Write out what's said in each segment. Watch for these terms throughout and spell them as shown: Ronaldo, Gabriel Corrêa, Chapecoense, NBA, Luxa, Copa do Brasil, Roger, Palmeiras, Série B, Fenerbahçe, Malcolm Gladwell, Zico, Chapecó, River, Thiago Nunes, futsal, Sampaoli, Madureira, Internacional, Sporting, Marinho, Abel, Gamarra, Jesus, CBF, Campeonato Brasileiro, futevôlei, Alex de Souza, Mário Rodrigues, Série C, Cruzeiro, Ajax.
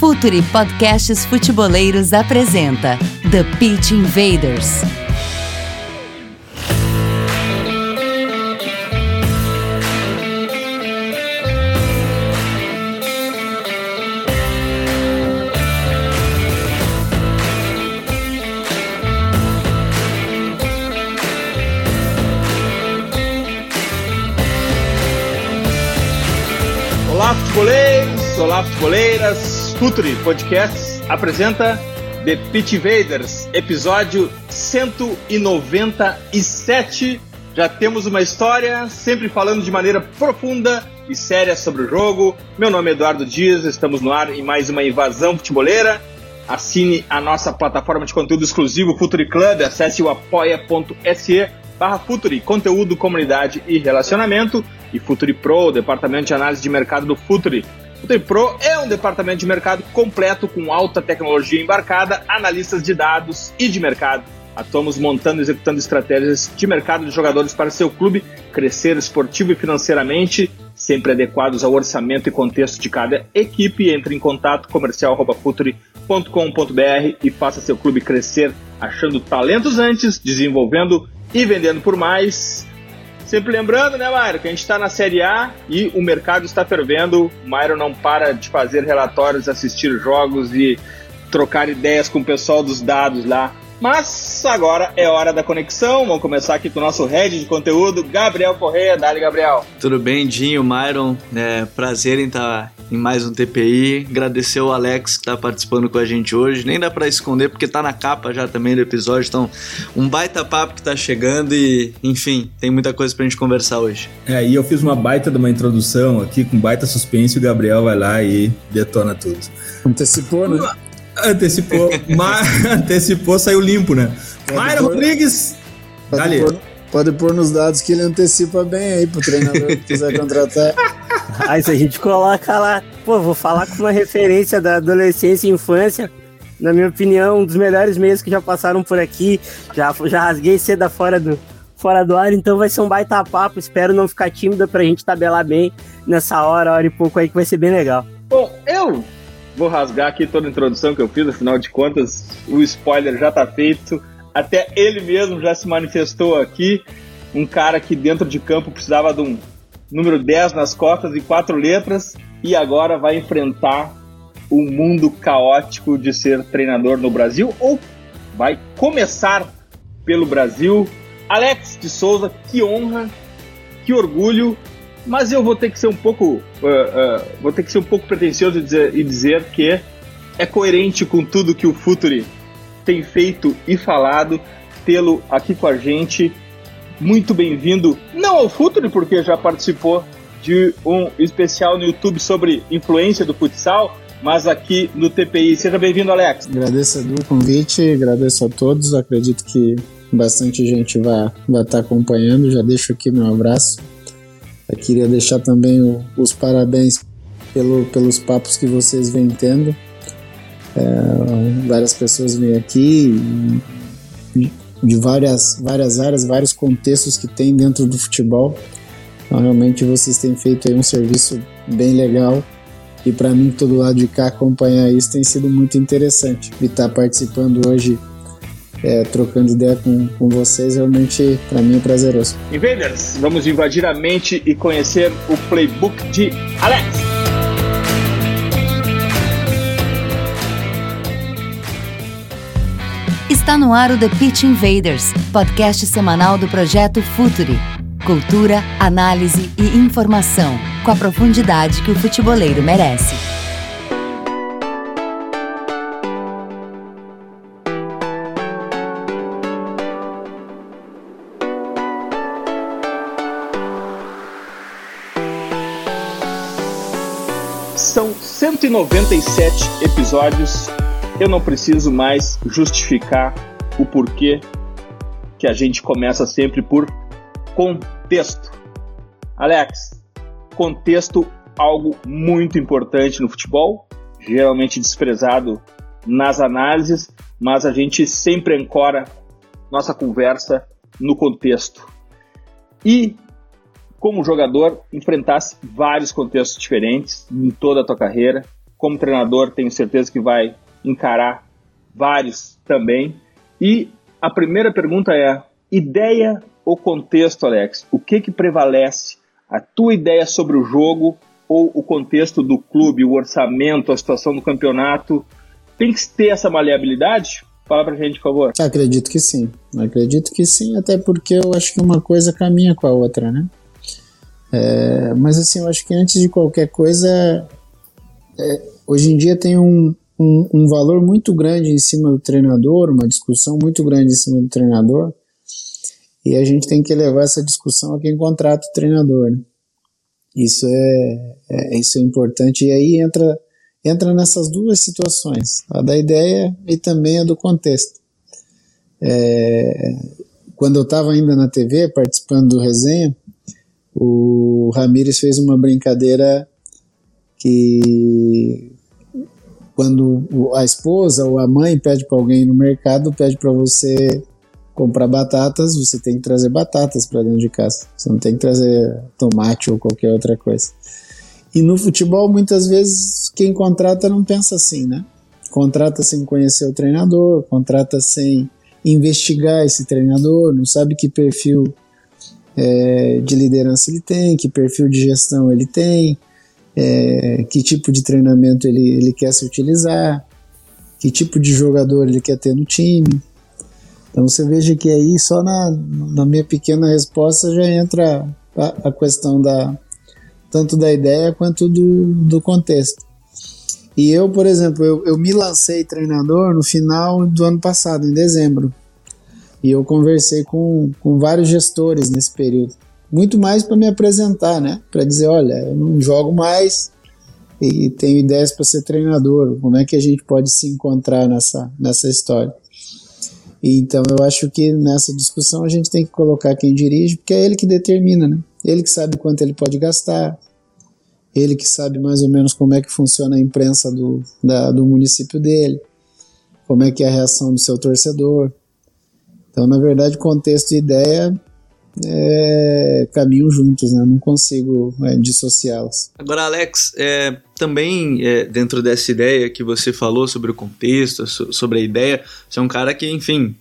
Futuri Podcasts Futeboleiros apresenta The Pitch Invaders. Olá, futeboleiros! Olá, futeboleiras! Futuri Podcasts apresenta The Pitch Invaders, episódio 197. Já temos uma história, sempre falando de maneira profunda e séria sobre o jogo. Meu nome é Eduardo Dias, estamos no ar em mais uma invasão futeboleira. Assine a nossa plataforma de conteúdo exclusivo, Futuri Club, acesse o apoia.se/Futuri, conteúdo, comunidade e relacionamento. E Footure Pro, o departamento de análise de mercado do Futuri. Footure Pro é um departamento de mercado completo com alta tecnologia embarcada, analistas de dados e de mercado. Atuamos montando e executando estratégias de mercado de jogadores para seu clube crescer esportivo e financeiramente, sempre adequados ao orçamento e contexto de cada equipe. Entre em contato comercial@futuri.com.br e faça seu clube crescer achando talentos antes, desenvolvendo e vendendo por mais. Sempre lembrando, né, Mário, que a gente está na Série A e o mercado está fervendo. O Mário não para de fazer relatórios, assistir jogos e trocar ideias com o pessoal dos dados lá. Mas agora é hora da conexão. Vamos começar aqui com o nosso head de conteúdo, Gabriel Corrêa. Dale, Gabriel. Tudo bem, Dinho, Myron. Prazer em estar em mais um TPI. Agradecer ao Alex que está participando com a gente hoje. Nem dá para esconder porque tá na capa já também do episódio. Então, um baita papo que tá chegando e, enfim, tem muita coisa pra gente conversar hoje. E eu fiz uma baita de uma introdução aqui com baita suspense e o Gabriel vai lá e detona tudo. Antecipou, né? Antecipou, saiu limpo, né? Mário Rodrigues! Pode pôr nos dados que ele antecipa bem aí pro treinador que quiser contratar. Aí se a gente coloca lá, pô, vou falar com uma referência da adolescência e infância, na minha opinião, um dos melhores meios que já passaram por aqui, já rasguei seda fora do ar, então vai ser um baita papo, espero não ficar tímida pra gente tabelar bem nessa hora e pouco aí, que vai ser bem legal. Bom, eu vou rasgar aqui toda a introdução que eu fiz, afinal de contas, o spoiler já tá feito, até ele mesmo já se manifestou aqui, um cara que dentro de campo precisava de um número 10 nas costas e 4 letras, e agora vai enfrentar o mundo caótico de ser treinador no Brasil, ou vai começar pelo Brasil. Alex de Souza, que honra, que orgulho, mas eu vou ter que ser um pouco pretencioso e dizer que é coerente com tudo que o Futuri tem feito e falado, tê-lo aqui com a gente. Muito bem-vindo, não ao Futuri, porque já participou de um especial no YouTube sobre influência do futsal, mas aqui no TPI. Seja bem-vindo, Alex. Agradeço o convite, agradeço a todos, acredito que bastante gente vai estar acompanhando, já deixo aqui meu abraço. Eu queria deixar também os parabéns pelos papos que vocês vêm tendo. Várias pessoas vêm aqui de várias áreas, vários contextos que tem dentro do futebol. Então, realmente vocês têm feito aí um serviço bem legal e para mim, todo lado de cá, acompanhar isso tem sido muito interessante. E estar participando hoje, trocando ideia com vocês, realmente para mim é prazeroso. Invaders, vamos invadir a mente e conhecer o playbook de Alex. Está no ar o The Pitch Invaders, podcast semanal do projeto Futuri. Cultura, análise e informação, com a profundidade que o futeboleiro merece. São 197 episódios. Eu não preciso mais justificar o porquê que a gente começa sempre por contexto. Alex, contexto, algo muito importante no futebol, geralmente desprezado nas análises, mas a gente sempre ancora nossa conversa no contexto. E como jogador, enfrentasse vários contextos diferentes em toda a tua carreira, como treinador, tenho certeza que vai encarar vários também. E a primeira pergunta é, ideia ou contexto, Alex? O que prevalece? A tua ideia sobre o jogo ou o contexto do clube, o orçamento, a situação do campeonato? Tem que ter essa maleabilidade? Fala pra gente, por favor. Acredito que sim. Até porque eu acho que uma coisa caminha com a outra, né? Mas assim, eu acho que antes de qualquer coisa, hoje em dia tem um valor muito grande em cima do treinador, uma discussão muito grande em cima do treinador, e a gente tem que levar essa discussão a quem contrata o treinador, né? Isso é importante, e aí entra nessas duas situações, a da ideia e também a do contexto. Quando eu estava ainda na TV, participando do resenha, o Ramires fez uma brincadeira que quando a esposa ou a mãe pede para alguém no mercado, pede para você comprar batatas, você tem que trazer batatas para dentro de casa, você não tem que trazer tomate ou qualquer outra coisa. E no futebol, muitas vezes, quem contrata não pensa assim, né? Contrata sem conhecer o treinador, contrata sem investigar esse treinador, não sabe que perfil de liderança ele tem, que perfil de gestão ele tem, que tipo de treinamento ele quer se utilizar, que tipo de jogador ele quer ter no time. Então você veja que aí só na minha pequena resposta já entra a questão tanto da ideia quanto do contexto. E eu, por exemplo, eu me lancei treinador no final do ano passado, em dezembro. E eu conversei com vários gestores nesse período. Muito mais para me apresentar, né? Para dizer, olha, eu não jogo mais e tenho ideias para ser treinador. Como é que a gente pode se encontrar nessa história? Então, eu acho que nessa discussão a gente tem que colocar quem dirige, porque é ele que determina, né? Ele que sabe quanto ele pode gastar, ele que sabe mais ou menos como é que funciona a imprensa do município dele, como é que é a reação do seu torcedor. Então, na verdade, contexto e ideia caminham juntos, né? Não consigo dissociá-los. Agora, Alex, também dentro dessa ideia que você falou sobre o contexto, sobre a ideia, você é um cara que, enfim,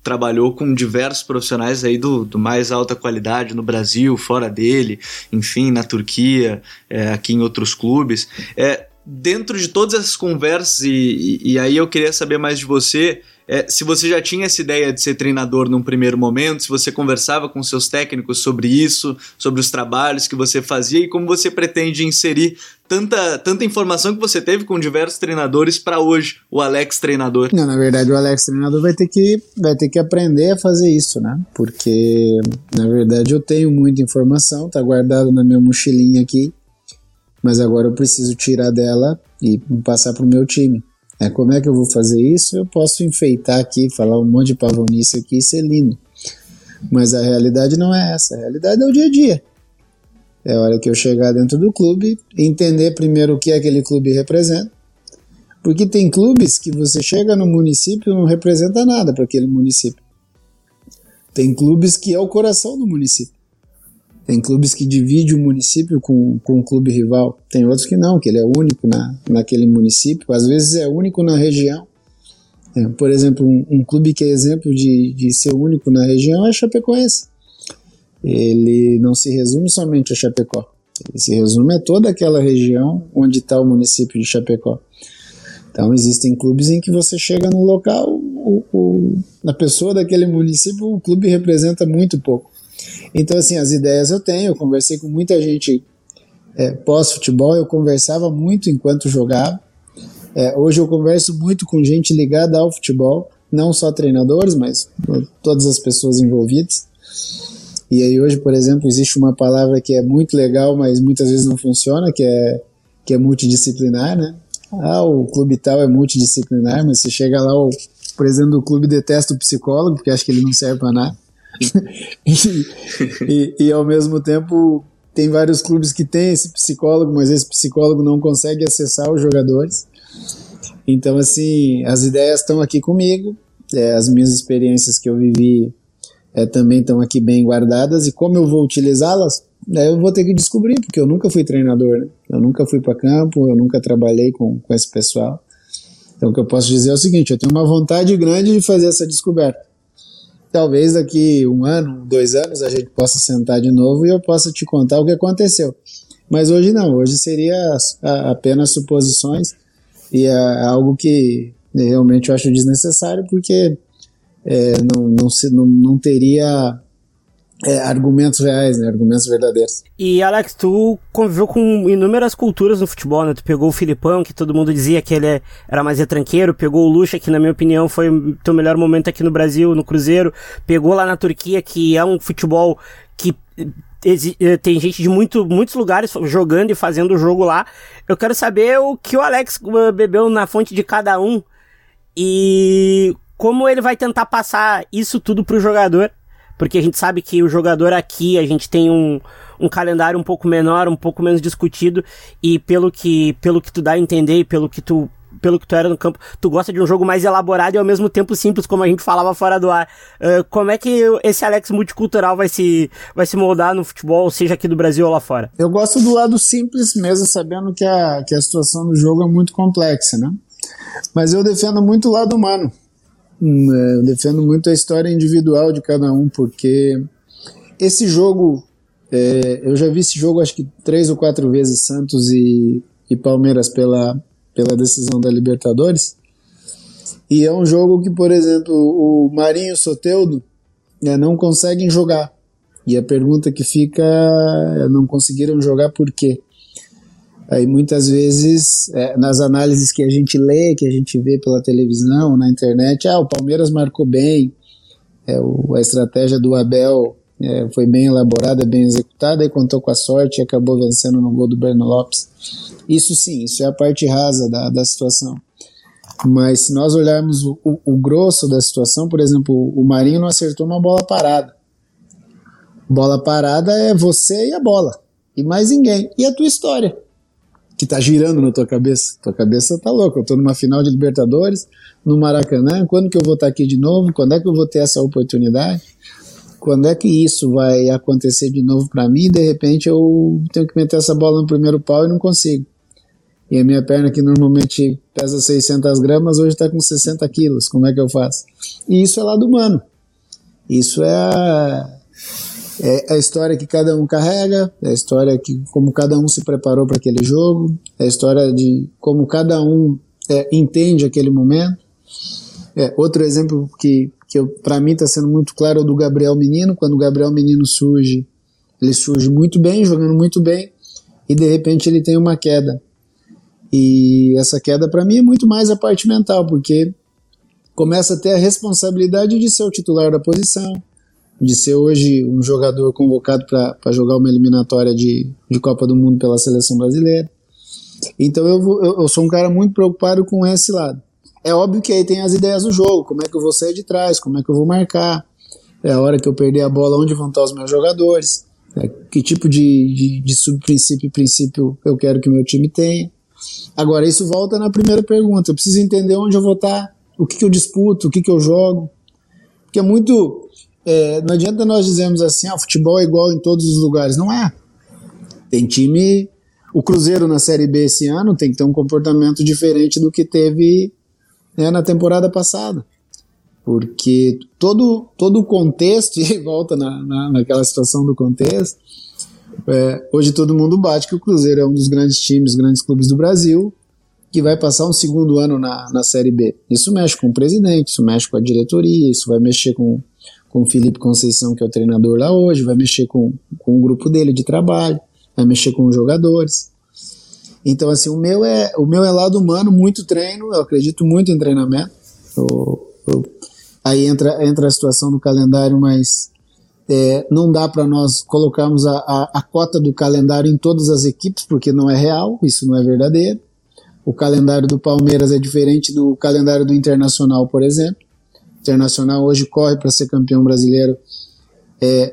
trabalhou com diversos profissionais aí do mais alta qualidade no Brasil, fora dele, enfim, na Turquia, aqui em outros clubes. Dentro de todas essas conversas, e aí eu queria saber mais de você, se você já tinha essa ideia de ser treinador num primeiro momento, se você conversava com seus técnicos sobre isso, sobre os trabalhos que você fazia e como você pretende inserir tanta informação que você teve com diversos treinadores para hoje, o Alex treinador. Não, na verdade o Alex treinador vai ter que aprender a fazer isso, né? Porque na verdade eu tenho muita informação, tá guardado na minha mochilinha aqui, mas agora eu preciso tirar dela e passar para o meu time. Como é que eu vou fazer isso? Eu posso enfeitar aqui, falar um monte de pavonice aqui e ser lindo. Mas a realidade não é essa. A realidade é o dia a dia. É a hora que eu chegar dentro do clube, entender primeiro o que aquele clube representa. Porque tem clubes que você chega no município e não representa nada para aquele município. Tem clubes que é o coração do município. Tem clubes que dividem o município com o clube rival. Tem outros que não, que ele é único naquele município. Às vezes é único na região. Por exemplo, um clube que é exemplo de ser único na região é a Chapecoense. Ele não se resume somente a Chapecó. Ele se resume a toda aquela região onde está o município de Chapecó. Então existem clubes em que você chega no local, a pessoa daquele município, o clube representa muito pouco. Então, assim, as ideias eu tenho, eu conversei com muita gente pós-futebol, eu conversava muito enquanto jogava, hoje eu converso muito com gente ligada ao futebol, não só treinadores, mas todas as pessoas envolvidas, e aí hoje, por exemplo, existe uma palavra que é muito legal, mas muitas vezes não funciona, que é multidisciplinar, né? O clube tal é multidisciplinar, mas você chega lá, o presidente do clube detesta o psicólogo, porque acha que ele não serve para nada. e ao mesmo tempo tem vários clubes que tem esse psicólogo, mas esse psicólogo não consegue acessar os jogadores. Então, assim, as ideias estão aqui comigo, as minhas experiências que eu vivi também estão aqui bem guardadas, e como eu vou utilizá-las Eu vou ter que descobrir, porque eu nunca fui treinador, né? Eu nunca fui para campo, eu nunca trabalhei com esse pessoal. Então o que eu posso dizer é o seguinte, eu tenho uma vontade grande de fazer essa descoberta. Talvez daqui um ano, 2 anos, a gente possa sentar de novo e eu possa te contar o que aconteceu. Mas hoje não, hoje seria apenas suposições e algo que realmente eu acho desnecessário, porque não teria... argumentos reais, né? Argumentos verdadeiros. E Alex, tu conviveu com inúmeras culturas no futebol, né? Tu pegou o Filipão, que todo mundo dizia que ele era mais retranqueiro, pegou o Luxa, que na minha opinião foi o teu melhor momento aqui no Brasil, no Cruzeiro, pegou lá na Turquia, que é um futebol que tem gente de muitos lugares jogando e fazendo o jogo lá. Eu quero saber o que o Alex bebeu na fonte de cada um e como ele vai tentar passar isso tudo pro jogador. Porque a gente sabe que o jogador aqui, a gente tem um calendário um pouco menor, um pouco menos discutido, e pelo que tu dá a entender, e pelo que tu era no campo, tu gosta de um jogo mais elaborado e ao mesmo tempo simples, como a gente falava fora do ar. Como é que esse Alex multicultural vai se moldar no futebol, seja aqui do Brasil ou lá fora? Eu gosto do lado simples mesmo, sabendo que a situação do jogo é muito complexa, né? Mas eu defendo muito o lado humano. Eu defendo muito a história individual de cada um, porque esse jogo, eu já vi esse jogo acho que 3 ou 4 vezes, Santos e Palmeiras pela decisão da Libertadores, e é um jogo que, por exemplo, o Marinho e o Soteldo não conseguem jogar, e a pergunta que fica é: não conseguiram jogar por quê? Aí muitas vezes, nas análises que a gente lê, que a gente vê pela televisão, na internet, o Palmeiras marcou bem, a estratégia do Abel foi bem elaborada, bem executada, e contou com a sorte e acabou vencendo no gol do Breno Lopes. Isso sim, isso é a parte rasa da situação. Mas se nós olharmos o grosso da situação, por exemplo, o Marinho não acertou uma bola parada. Bola parada é você e a bola, e mais ninguém, e a tua história que tá girando na tua cabeça. Tua cabeça tá louca, eu tô numa final de Libertadores, no Maracanã, quando que eu vou estar aqui de novo? Quando é que eu vou ter essa oportunidade? Quando é que isso vai acontecer de novo para mim? De repente eu tenho que meter essa bola no primeiro pau e não consigo. E a minha perna, que normalmente pesa 600 gramas, hoje tá com 60 quilos, como é que eu faço? E isso é lado humano. Isso é a história que cada um carrega, a história que como cada um se preparou para aquele jogo, a história de como cada um entende aquele momento. Outro exemplo que para mim está sendo muito claro é o do Gabriel Menino. Quando o Gabriel Menino surge, ele surge muito bem, jogando muito bem, e de repente ele tem uma queda. E essa queda para mim é muito mais a parte mental, porque começa a ter a responsabilidade de ser o titular da posição, de ser hoje um jogador convocado para jogar uma eliminatória de Copa do Mundo pela seleção brasileira. Então eu sou um cara muito preocupado com esse lado. É óbvio que aí tem as ideias do jogo, como é que eu vou sair de trás, como é que eu vou marcar, a hora que eu perder a bola, onde vão estar os meus jogadores, que tipo de subprincípio e princípio eu quero que o meu time tenha. Agora, isso volta na primeira pergunta, eu preciso entender onde eu vou estar, o que eu disputo, o que eu jogo, porque é muito... não adianta nós dizermos assim, futebol é igual em todos os lugares. Não é. Tem time... O Cruzeiro na Série B esse ano tem que ter um comportamento diferente do que teve na temporada passada. Porque todo o contexto, e volta naquela situação do contexto, hoje todo mundo bate que o Cruzeiro é um dos grandes times, grandes clubes do Brasil, que vai passar um segundo ano na Série B. Isso mexe com o presidente, isso mexe com a diretoria, isso vai mexer com o Felipe Conceição, que é o treinador lá hoje, vai mexer com o grupo dele de trabalho, vai mexer com os jogadores. Então, assim, o meu é lado humano, muito treino, eu acredito muito em treinamento. Aí entra a situação do calendário, mas não dá para nós colocarmos a cota do calendário em todas as equipes, porque não é real, isso não é verdadeiro. O calendário do Palmeiras é diferente do calendário do Internacional, por exemplo. Internacional hoje corre para ser campeão brasileiro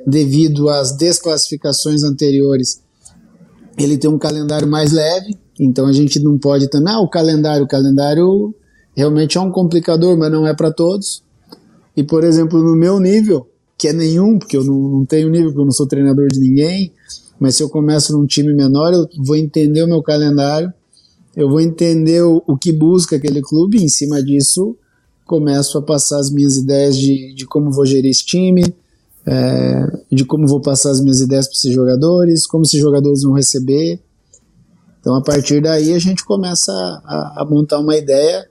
devido às desclassificações anteriores. Ele tem um calendário mais leve, então a gente não pode também... O calendário realmente é um complicador, mas não é para todos. E, por exemplo, no meu nível, que é nenhum, porque eu não tenho nível, porque eu não sou treinador de ninguém, mas se eu começo num time menor, eu vou entender o meu calendário, eu vou entender o que busca aquele clube, e em cima disso começo a passar as minhas ideias de como vou gerir esse time, de como vou passar as minhas ideias para esses jogadores, como esses jogadores vão receber. Então, a partir daí, a gente começa a montar uma ideia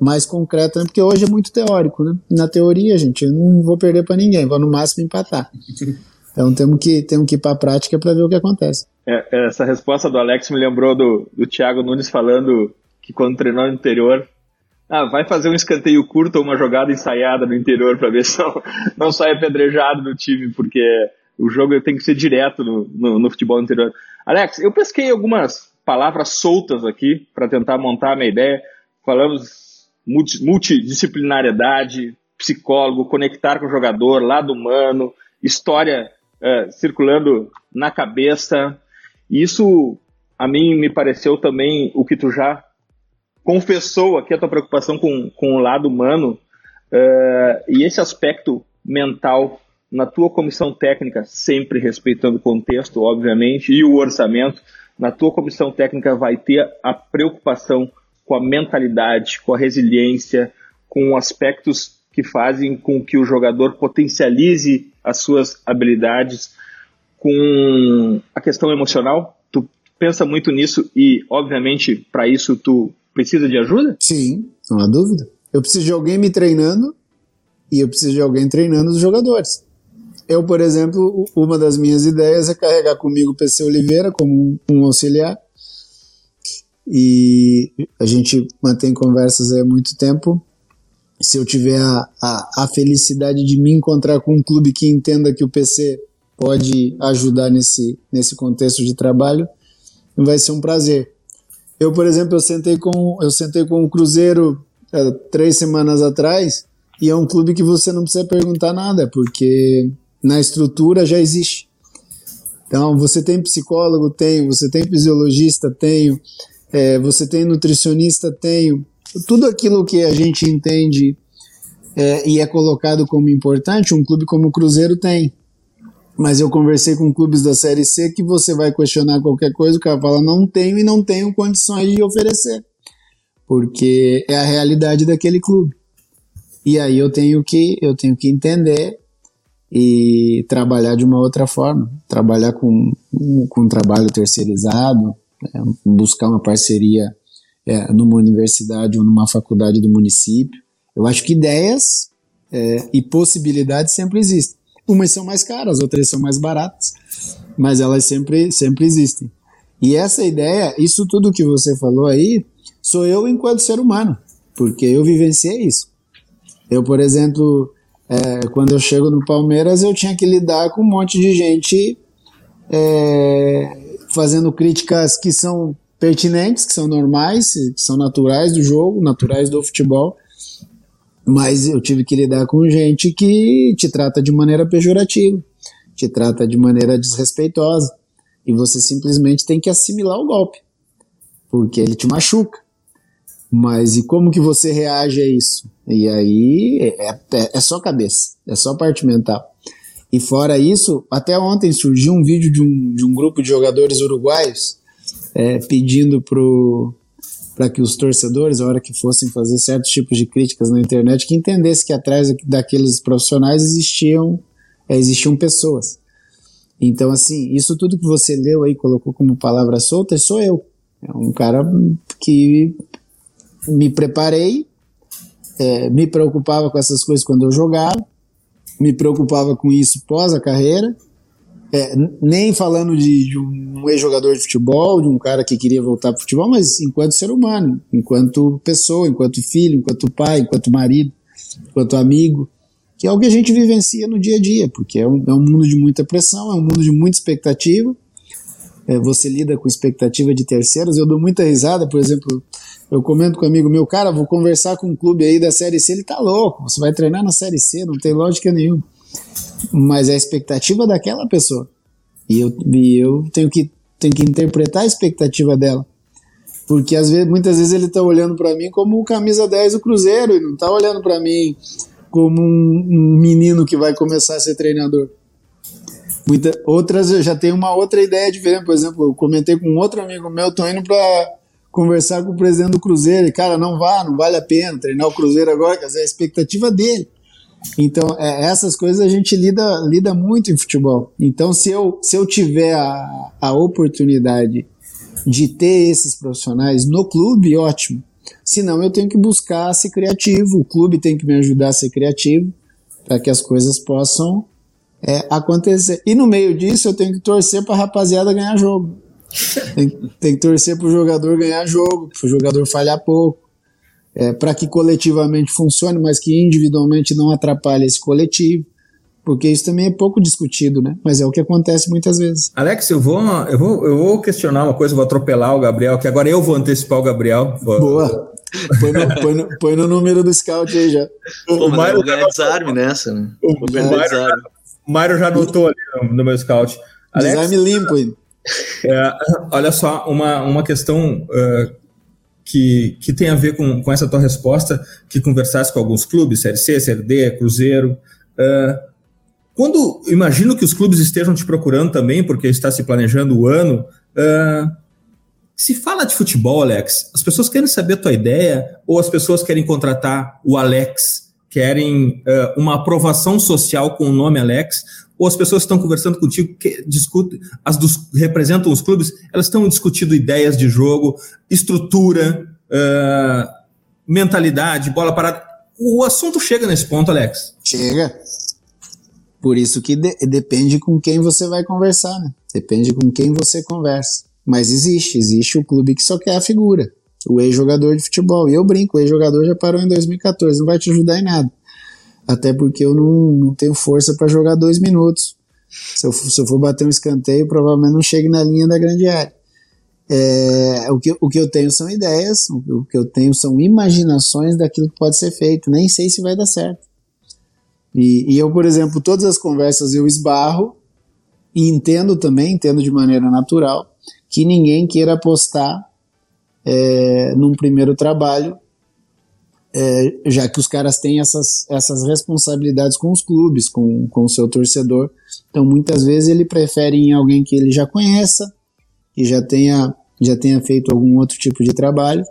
mais concreta, né? Porque hoje é muito teórico, né? Na teoria, gente, eu não vou perder para ninguém, vou no máximo empatar. Então, temos que ir para a prática para ver o que acontece. Essa resposta do Alex me lembrou do Thiago Nunes falando que quando treinou no interior, vai fazer um escanteio curto ou uma jogada ensaiada no interior para ver se não sai apedrejado do time, porque o jogo tem que ser direto no futebol interior. Alex, eu pesquei algumas palavras soltas aqui para tentar montar a minha ideia. Falamos multidisciplinariedade, psicólogo, conectar com o jogador, lado humano, história circulando na cabeça. E isso, a mim, me pareceu também o que tu já confessou aqui, a tua preocupação com o lado humano, e esse aspecto mental na tua comissão técnica, sempre respeitando o contexto, obviamente, e o orçamento, na tua comissão técnica vai ter a preocupação com a mentalidade, com a resiliência, com aspectos que fazem com que o jogador potencialize as suas habilidades, com a questão emocional. Tu pensa muito nisso e, obviamente, para isso tu precisa de ajuda? Sim, não há dúvida. Eu preciso de alguém me treinando e eu preciso de alguém treinando os jogadores. Eu, por exemplo, uma das minhas ideias é carregar comigo o PC Oliveira como um auxiliar, e a gente mantém conversas aí há muito tempo. Se eu tiver a felicidade de me encontrar com um clube que entenda que o PC pode ajudar nesse contexto de trabalho, vai ser um prazer. Eu, por exemplo, eu sentei com o Cruzeiro 3 semanas atrás, e é um clube que você não precisa perguntar nada, porque na estrutura já existe. Então, você tem psicólogo? Tenho. Você tem fisiologista? Tenho. Você tem nutricionista? Tenho. Tudo aquilo que a gente entende e é colocado como importante, um clube como o Cruzeiro tem. Mas eu conversei com clubes da Série C que você vai questionar qualquer coisa, o cara fala, não tenho e não tenho condições de oferecer, porque é a realidade daquele clube. E aí eu tenho que entender e trabalhar de uma outra forma, trabalhar com trabalho terceirizado, buscar uma parceria numa universidade ou numa faculdade do município. Eu acho que ideias e possibilidades sempre existem. Umas são mais caras, outras são mais baratas, mas elas sempre existem. E essa ideia, isso tudo que você falou aí, sou eu enquanto ser humano, porque eu vivenciei isso. Eu, por exemplo, quando eu chego no Palmeiras, eu tinha que lidar com um monte de gente fazendo críticas que são pertinentes, que são normais, que são naturais do jogo, naturais do futebol, mas eu tive que lidar com gente que te trata de maneira pejorativa, te trata de maneira desrespeitosa, e você simplesmente tem que assimilar o golpe, porque ele te machuca. Mas e como que você reage a isso? E aí é só cabeça, é só parte mental. E fora isso, até ontem surgiu um vídeo de um grupo de jogadores uruguaios pedindo para que os torcedores, a hora que fossem fazer certos tipos de críticas na internet, que entendessem que atrás daqueles profissionais existiam pessoas. Então, assim, isso tudo que você leu aí, colocou como palavra solta, sou eu. É um cara que me preparei, me preocupava com essas coisas quando eu jogava, me preocupava com isso pós a carreira, nem falando de um ex-jogador de futebol, de um cara que queria voltar para o futebol, mas enquanto ser humano, enquanto pessoa, enquanto filho, enquanto pai, enquanto marido, enquanto amigo, que é o que a gente vivencia no dia a dia, porque é um mundo de muita pressão, é um mundo de muita expectativa, você lida com expectativa de terceiros. Eu dou muita risada, por exemplo, eu comento com um amigo meu, cara, vou conversar com um clube aí da Série C, ele tá louco, você vai treinar na Série C, não tem lógica nenhuma. Mas é a expectativa daquela pessoa, e eu tenho que interpretar a expectativa dela, porque muitas vezes ele tá olhando pra mim como o camisa 10 do Cruzeiro, e não tá olhando pra mim como um menino que vai começar a ser treinador. Outras, eu já tenho uma outra ideia diferente. Por exemplo, eu comentei com outro amigo meu, tô indo para conversar com o presidente do Cruzeiro, e cara, não vale a pena treinar o Cruzeiro agora, quer dizer, a expectativa dele. Então, essas coisas a gente lida muito em futebol. Então, se eu tiver a oportunidade de ter esses profissionais no clube, ótimo. Senão, eu tenho que buscar ser criativo, o clube tem que me ajudar a ser criativo para que as coisas possam acontecer. E no meio disso, eu tenho que torcer para a rapaziada ganhar jogo. Tem que torcer para o jogador ganhar jogo, para o jogador falhar pouco. Para que coletivamente funcione, mas que individualmente não atrapalhe esse coletivo, porque isso também é pouco discutido, né? Mas é o que acontece muitas vezes. Alex, eu vou questionar uma coisa, vou atropelar o Gabriel, que agora eu vou antecipar o Gabriel. Boa! Põe no número do scout aí já. Pô, o Mário ganha desarme nessa, né? O Mário já anotou ali no meu scout. Alex, desarme limpo ainda. Olha só, uma questão... Que tem a ver com essa tua resposta, que conversasse com alguns clubes, Série C, Série D, Cruzeiro. Quando imagino que os clubes estejam te procurando também, porque está se planejando o ano, se fala de futebol, Alex, as pessoas querem saber a tua ideia, ou as pessoas querem contratar o Alex, querem uma aprovação social com o nome Alex, ou as pessoas que estão conversando contigo, que discutem, representam os clubes, elas estão discutindo ideias de jogo, estrutura, mentalidade, bola parada. O assunto chega nesse ponto, Alex? Chega. Por isso que depende com quem você vai conversar, né? Depende com quem você conversa. Mas existe o clube que só quer a figura, o ex-jogador de futebol. E eu brinco, o ex-jogador já parou em 2014, não vai te ajudar em nada. Até porque eu não tenho força para jogar 2 minutos. Se eu for bater um escanteio, provavelmente não chegue na linha da grande área. O que eu tenho são ideias, o que eu tenho são imaginações daquilo que pode ser feito. Nem sei se vai dar certo. E eu, por exemplo, todas as conversas eu esbarro e entendo de maneira natural, que ninguém queira apostar num primeiro trabalho, já que os caras têm essas responsabilidades com os clubes, com o seu torcedor. Então muitas vezes ele prefere em alguém que ele já conheça, que já tenha feito algum outro tipo de trabalho,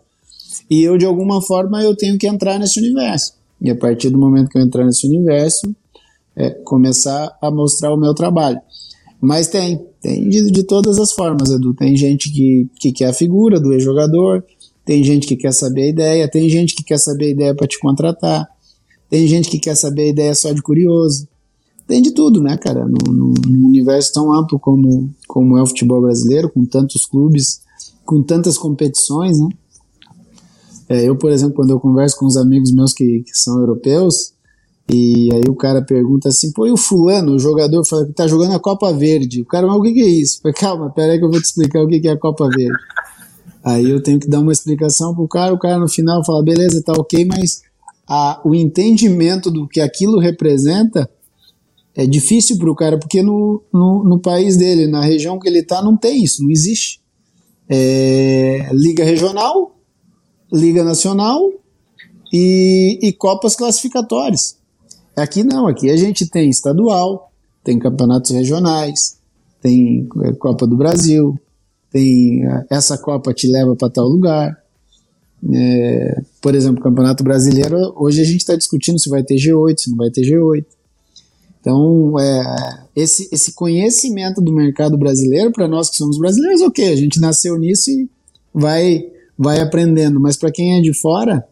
e eu de alguma forma eu tenho que entrar nesse universo, e a partir do momento que eu entrar nesse universo, começar a mostrar o meu trabalho. Mas tem de todas as formas, Edu. Tem gente que quer a figura do ex-jogador, tem gente que quer saber a ideia, tem gente que quer saber a ideia para te contratar, tem gente que quer saber a ideia só de curioso. Tem de tudo, né, cara? Num universo tão amplo como é o futebol brasileiro, com tantos clubes, com tantas competições, né? Eu, por exemplo, quando eu converso com os amigos meus que são europeus, e aí o cara pergunta assim, pô, e o fulano, o jogador, fala que tá jogando a Copa Verde. O cara, mas o que é isso? Eu falei, calma, peraí que eu vou te explicar o que é a Copa Verde. Aí eu tenho que dar uma explicação pro cara, o cara no final fala, beleza, tá ok, mas o entendimento do que aquilo representa é difícil pro cara, porque no país dele, na região que ele tá, não tem isso, não existe. Liga regional, Liga nacional e copas classificatórias. Aqui não, aqui a gente tem estadual, tem campeonatos regionais, tem Copa do Brasil, tem essa Copa te leva para tal lugar. Por exemplo, Campeonato Brasileiro, hoje a gente está discutindo se vai ter G8, se não vai ter G8. Então, esse conhecimento do mercado brasileiro, para nós que somos brasileiros, ok, a gente nasceu nisso e vai aprendendo, mas para quem é de fora,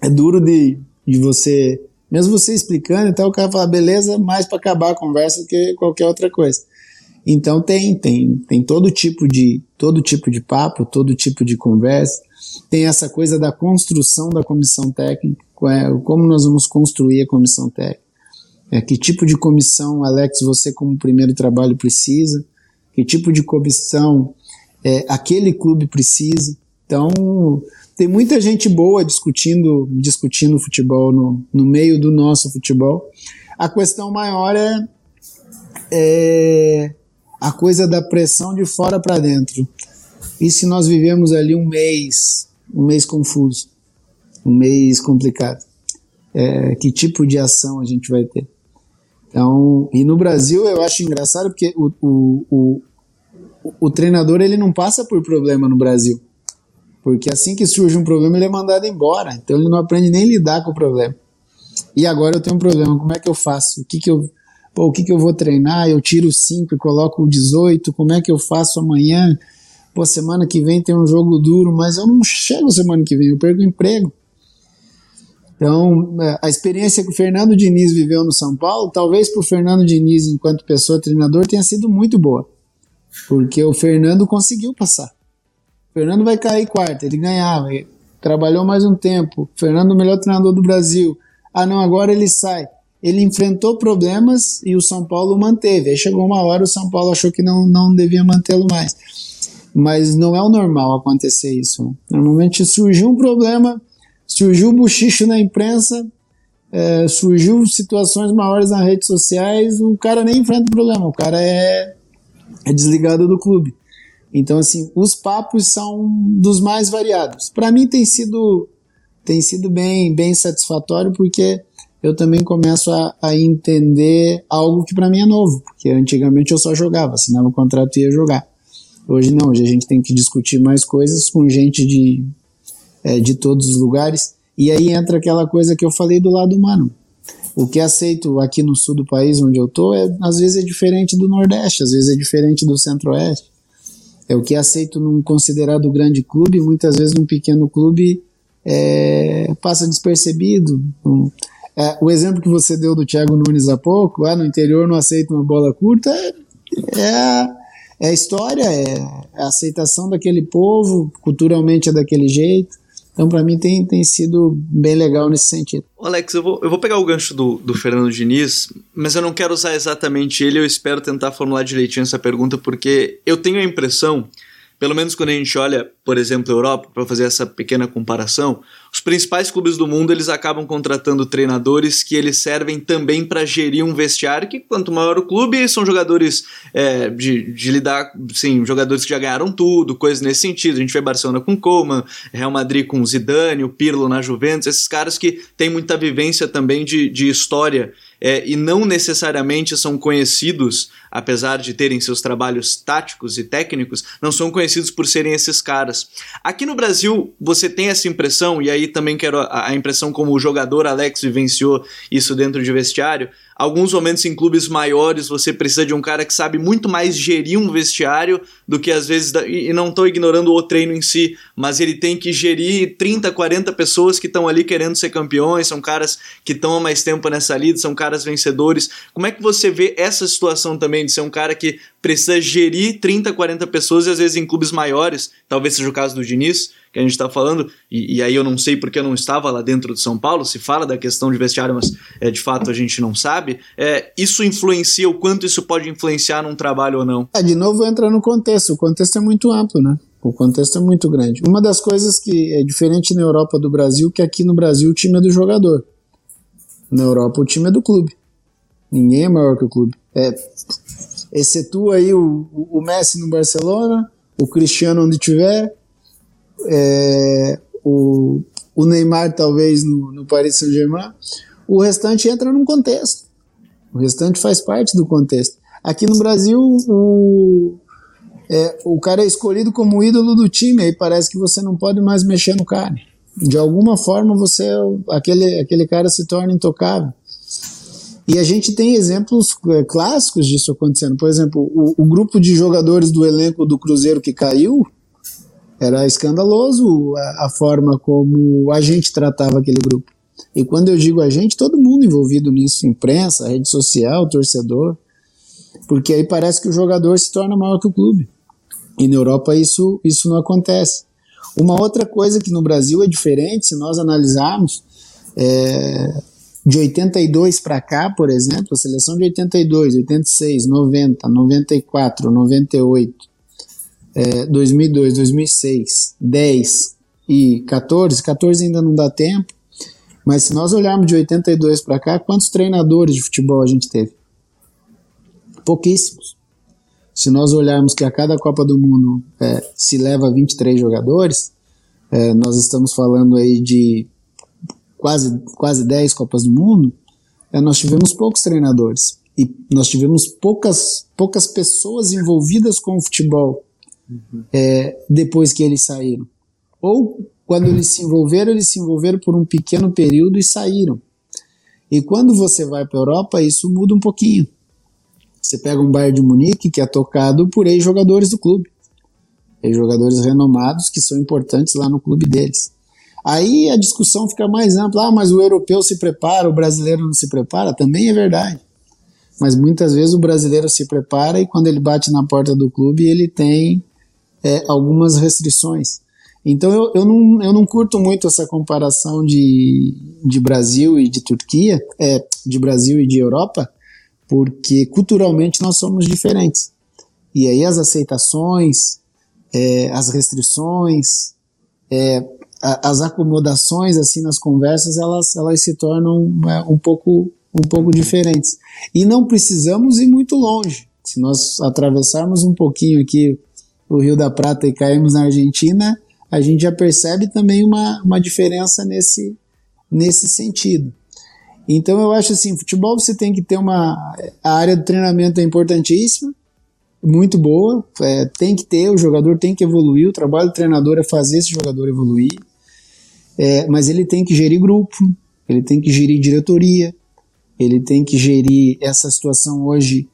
é duro de você, mesmo você explicando, então o cara fala, beleza, mais para acabar a conversa do que qualquer outra coisa. Então tem todo tipo de papo, todo tipo de conversa. Tem essa coisa da construção da comissão técnica, como nós vamos construir a comissão técnica. Que tipo de comissão, Alex, você como primeiro trabalho precisa? Que tipo de comissão aquele clube precisa? Então tem muita gente boa discutindo futebol no meio do nosso futebol. A questão maior é a coisa da pressão de fora para dentro. E se nós vivemos ali um mês confuso, um mês complicado, que tipo de ação a gente vai ter? Então, e no Brasil eu acho engraçado porque o treinador ele não passa por problema no Brasil, porque assim que surge um problema ele é mandado embora, então ele não aprende nem lidar com o problema. E agora eu tenho um problema, como é que eu faço? O que eu vou treinar? Eu tiro 5 e coloco o 18, como é que eu faço amanhã? Pô, semana que vem tem um jogo duro, mas eu não chego semana que vem, eu perco o emprego. Então, a experiência que o Fernando Diniz viveu no São Paulo, talvez para o Fernando Diniz, enquanto pessoa treinador, tenha sido muito boa. Porque o Fernando conseguiu passar. O Fernando vai cair quarto, ele ganhava, ele trabalhou mais um tempo. O Fernando, o melhor treinador do Brasil. Ah, não, agora ele sai. Ele enfrentou problemas e o São Paulo manteve. Aí chegou uma hora, o São Paulo achou que não devia mantê-lo mais. Mas não é o normal acontecer isso. Normalmente surgiu um problema, surgiu buchicho na imprensa, surgiu situações maiores nas redes sociais, o cara nem enfrenta o problema, o cara é desligado do clube. Então, assim, os papos são dos mais variados. Para mim tem sido bem satisfatório, porque eu também começo a entender algo que para mim é novo, porque antigamente eu só jogava, assinava o contrato e ia jogar. Hoje não, hoje a gente tem que discutir mais coisas com gente de todos os lugares, e aí entra aquela coisa que eu falei do lado humano. O que aceito aqui no sul do país, onde eu estou, às vezes é diferente do Nordeste, às vezes é diferente do Centro-Oeste. É o que aceito num considerado grande clube, muitas vezes num pequeno clube passa despercebido. O exemplo que você deu do Thiago Nunes há pouco, no interior não aceita uma bola curta, é a história, é a aceitação daquele povo, culturalmente é daquele jeito. Então, para mim, tem sido bem legal nesse sentido. Alex, eu vou pegar o gancho do Fernando Diniz, mas eu não quero usar exatamente ele, eu espero tentar formular direitinho essa pergunta, porque eu tenho a impressão, pelo menos quando a gente olha, por exemplo, a Europa, para fazer essa pequena comparação, os principais clubes do mundo, eles acabam contratando treinadores que eles servem também para gerir um vestiário, que quanto maior o clube, são jogadores de lidar, sim, jogadores que já ganharam tudo, coisas nesse sentido. A gente vê Barcelona com Koeman, Real Madrid com Zidane, o Pirlo na Juventus, esses caras que têm muita vivência também de história, e não necessariamente são conhecidos, apesar de terem seus trabalhos táticos e técnicos, não são conhecidos por serem esses caras. Aqui no Brasil, você tem essa impressão, e aí também quero a impressão como o jogador Alex vivenciou isso dentro de vestiário. Alguns momentos em clubes maiores você precisa de um cara que sabe muito mais gerir um vestiário do que às vezes... E não estou ignorando o treino em si, mas ele tem que gerir 30, 40 pessoas que estão ali querendo ser campeões, são caras que estão há mais tempo nessa lida, são caras vencedores. Como é que você vê essa situação também de ser um cara que precisa gerir 30, 40 pessoas e às vezes em clubes maiores, talvez seja o caso do Diniz, que a gente está falando, e aí eu não sei porque eu não estava lá dentro de São Paulo, se fala da questão de vestiário, mas de fato a gente não sabe, isso influencia, o quanto isso pode influenciar num trabalho ou não? De novo entra no contexto, o contexto é muito amplo, né? O contexto é muito grande. Uma das coisas que é diferente na Europa do Brasil, que aqui no Brasil o time é do jogador, na Europa o time é do clube, ninguém é maior que o clube, excetua aí o Messi no Barcelona, o Cristiano onde tiver, o Neymar talvez no Paris Saint-Germain, o restante entra num contexto, o restante faz parte do contexto. Aqui no Brasil o cara é escolhido como ídolo do time, aí parece que você não pode mais mexer no cara, de alguma forma você, aquele cara se torna intocável. E a gente tem exemplos clássicos disso acontecendo. Por exemplo, o grupo de jogadores do elenco do Cruzeiro que caiu, era escandaloso a forma como a gente tratava aquele grupo. E quando eu digo a gente, todo mundo envolvido nisso, imprensa, rede social, torcedor, porque aí parece que o jogador se torna maior que o clube. E na Europa isso não acontece. Uma outra coisa que no Brasil é diferente, se nós analisarmos, de 82 para cá, por exemplo, a seleção de 82, 86, 90, 94, 98, 2002, 2006, 10 e 14 ainda não dá tempo, mas se nós olharmos de 82 para cá, quantos treinadores de futebol a gente teve? Pouquíssimos. Se nós olharmos que a cada Copa do Mundo se leva 23 jogadores, nós estamos falando aí de quase 10 Copas do Mundo, nós tivemos poucos treinadores e nós tivemos poucas pessoas envolvidas com o futebol depois que eles saíram. Ou quando eles se envolveram por um pequeno período e saíram. E quando você vai para a Europa, isso muda um pouquinho. Você pega um Bayern de Munique que é tocado por ex-jogadores do clube. Ex-jogadores renomados que são importantes lá no clube deles. Aí a discussão fica mais ampla. Ah, mas o europeu se prepara, o brasileiro não se prepara. Também é verdade. Mas muitas vezes o brasileiro se prepara e quando ele bate na porta do clube ele tem algumas restrições. Então eu não curto muito essa comparação de Brasil e de Turquia, de Brasil e de Europa, porque culturalmente nós somos diferentes. E aí as aceitações, as restrições, as acomodações assim nas conversas, elas se tornam um pouco diferentes. E não precisamos ir muito longe. Se nós atravessarmos um pouquinho aqui o Rio da Prata e cairmos na Argentina, a gente já percebe também uma diferença nesse sentido. Então eu acho assim, futebol você tem que ter a área do treinamento é importantíssima, muito boa, tem que ter, o jogador tem que evoluir, o trabalho do treinador é fazer esse jogador evoluir, mas ele tem que gerir grupo, ele tem que gerir diretoria, ele tem que gerir essa situação hoje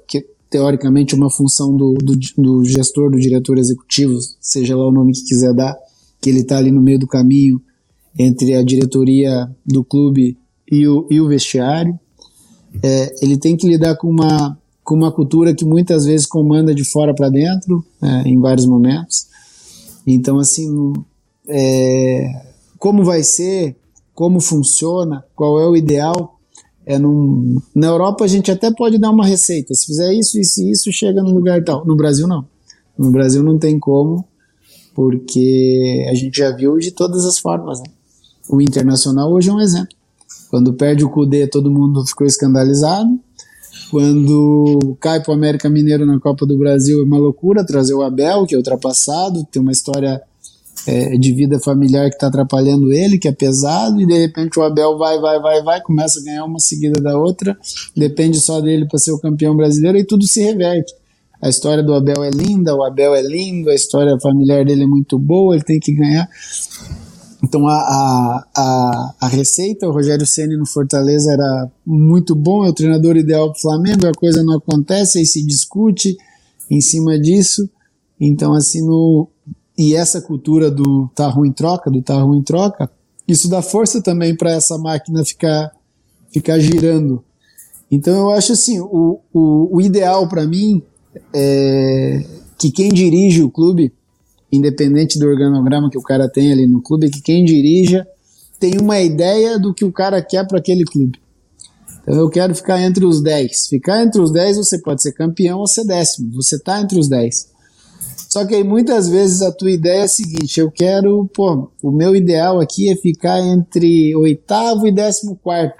que teoricamente uma função do gestor, do diretor executivo, seja lá o nome que quiser dar, que ele está ali no meio do caminho entre a diretoria do clube e o vestiário. Ele tem que lidar com uma cultura que muitas vezes comanda de fora para dentro, em vários momentos. Então, assim, como vai ser, como funciona, qual é o ideal? Na Europa a gente até pode dar uma receita, se fizer isso, isso e isso, chega no lugar tal. No Brasil não. No Brasil não tem como, porque a gente já viu de todas as formas, né? O Internacional hoje é um exemplo. Quando perde o Cudê, todo mundo ficou escandalizado. Quando cai para o América Mineiro na Copa do Brasil, é uma loucura trazer o Abel, que é ultrapassado, tem uma história de vida familiar que está atrapalhando ele, que é pesado, e de repente o Abel vai, começa a ganhar uma seguida da outra, depende só dele para ser o campeão brasileiro, e tudo se reverte. A história do Abel é linda, o Abel é lindo, a história familiar dele é muito boa, ele tem que ganhar. Então a receita, o Rogério Ceni no Fortaleza era muito bom, é o treinador ideal para o Flamengo, a coisa não acontece, aí se discute em cima disso. Então assim, e essa cultura do tá ruim troca, isso dá força também para essa máquina ficar girando. Então eu acho assim, o ideal para mim é que quem dirige o clube, independente do organograma que o cara tem ali no clube, é que quem dirija tem uma ideia do que o cara quer para aquele clube. Então eu quero ficar entre os 10. Ficar entre os 10, você pode ser campeão ou ser décimo, você tá entre os 10. Só que aí muitas vezes a tua ideia é a seguinte, o meu ideal aqui é ficar entre 8º e 14º.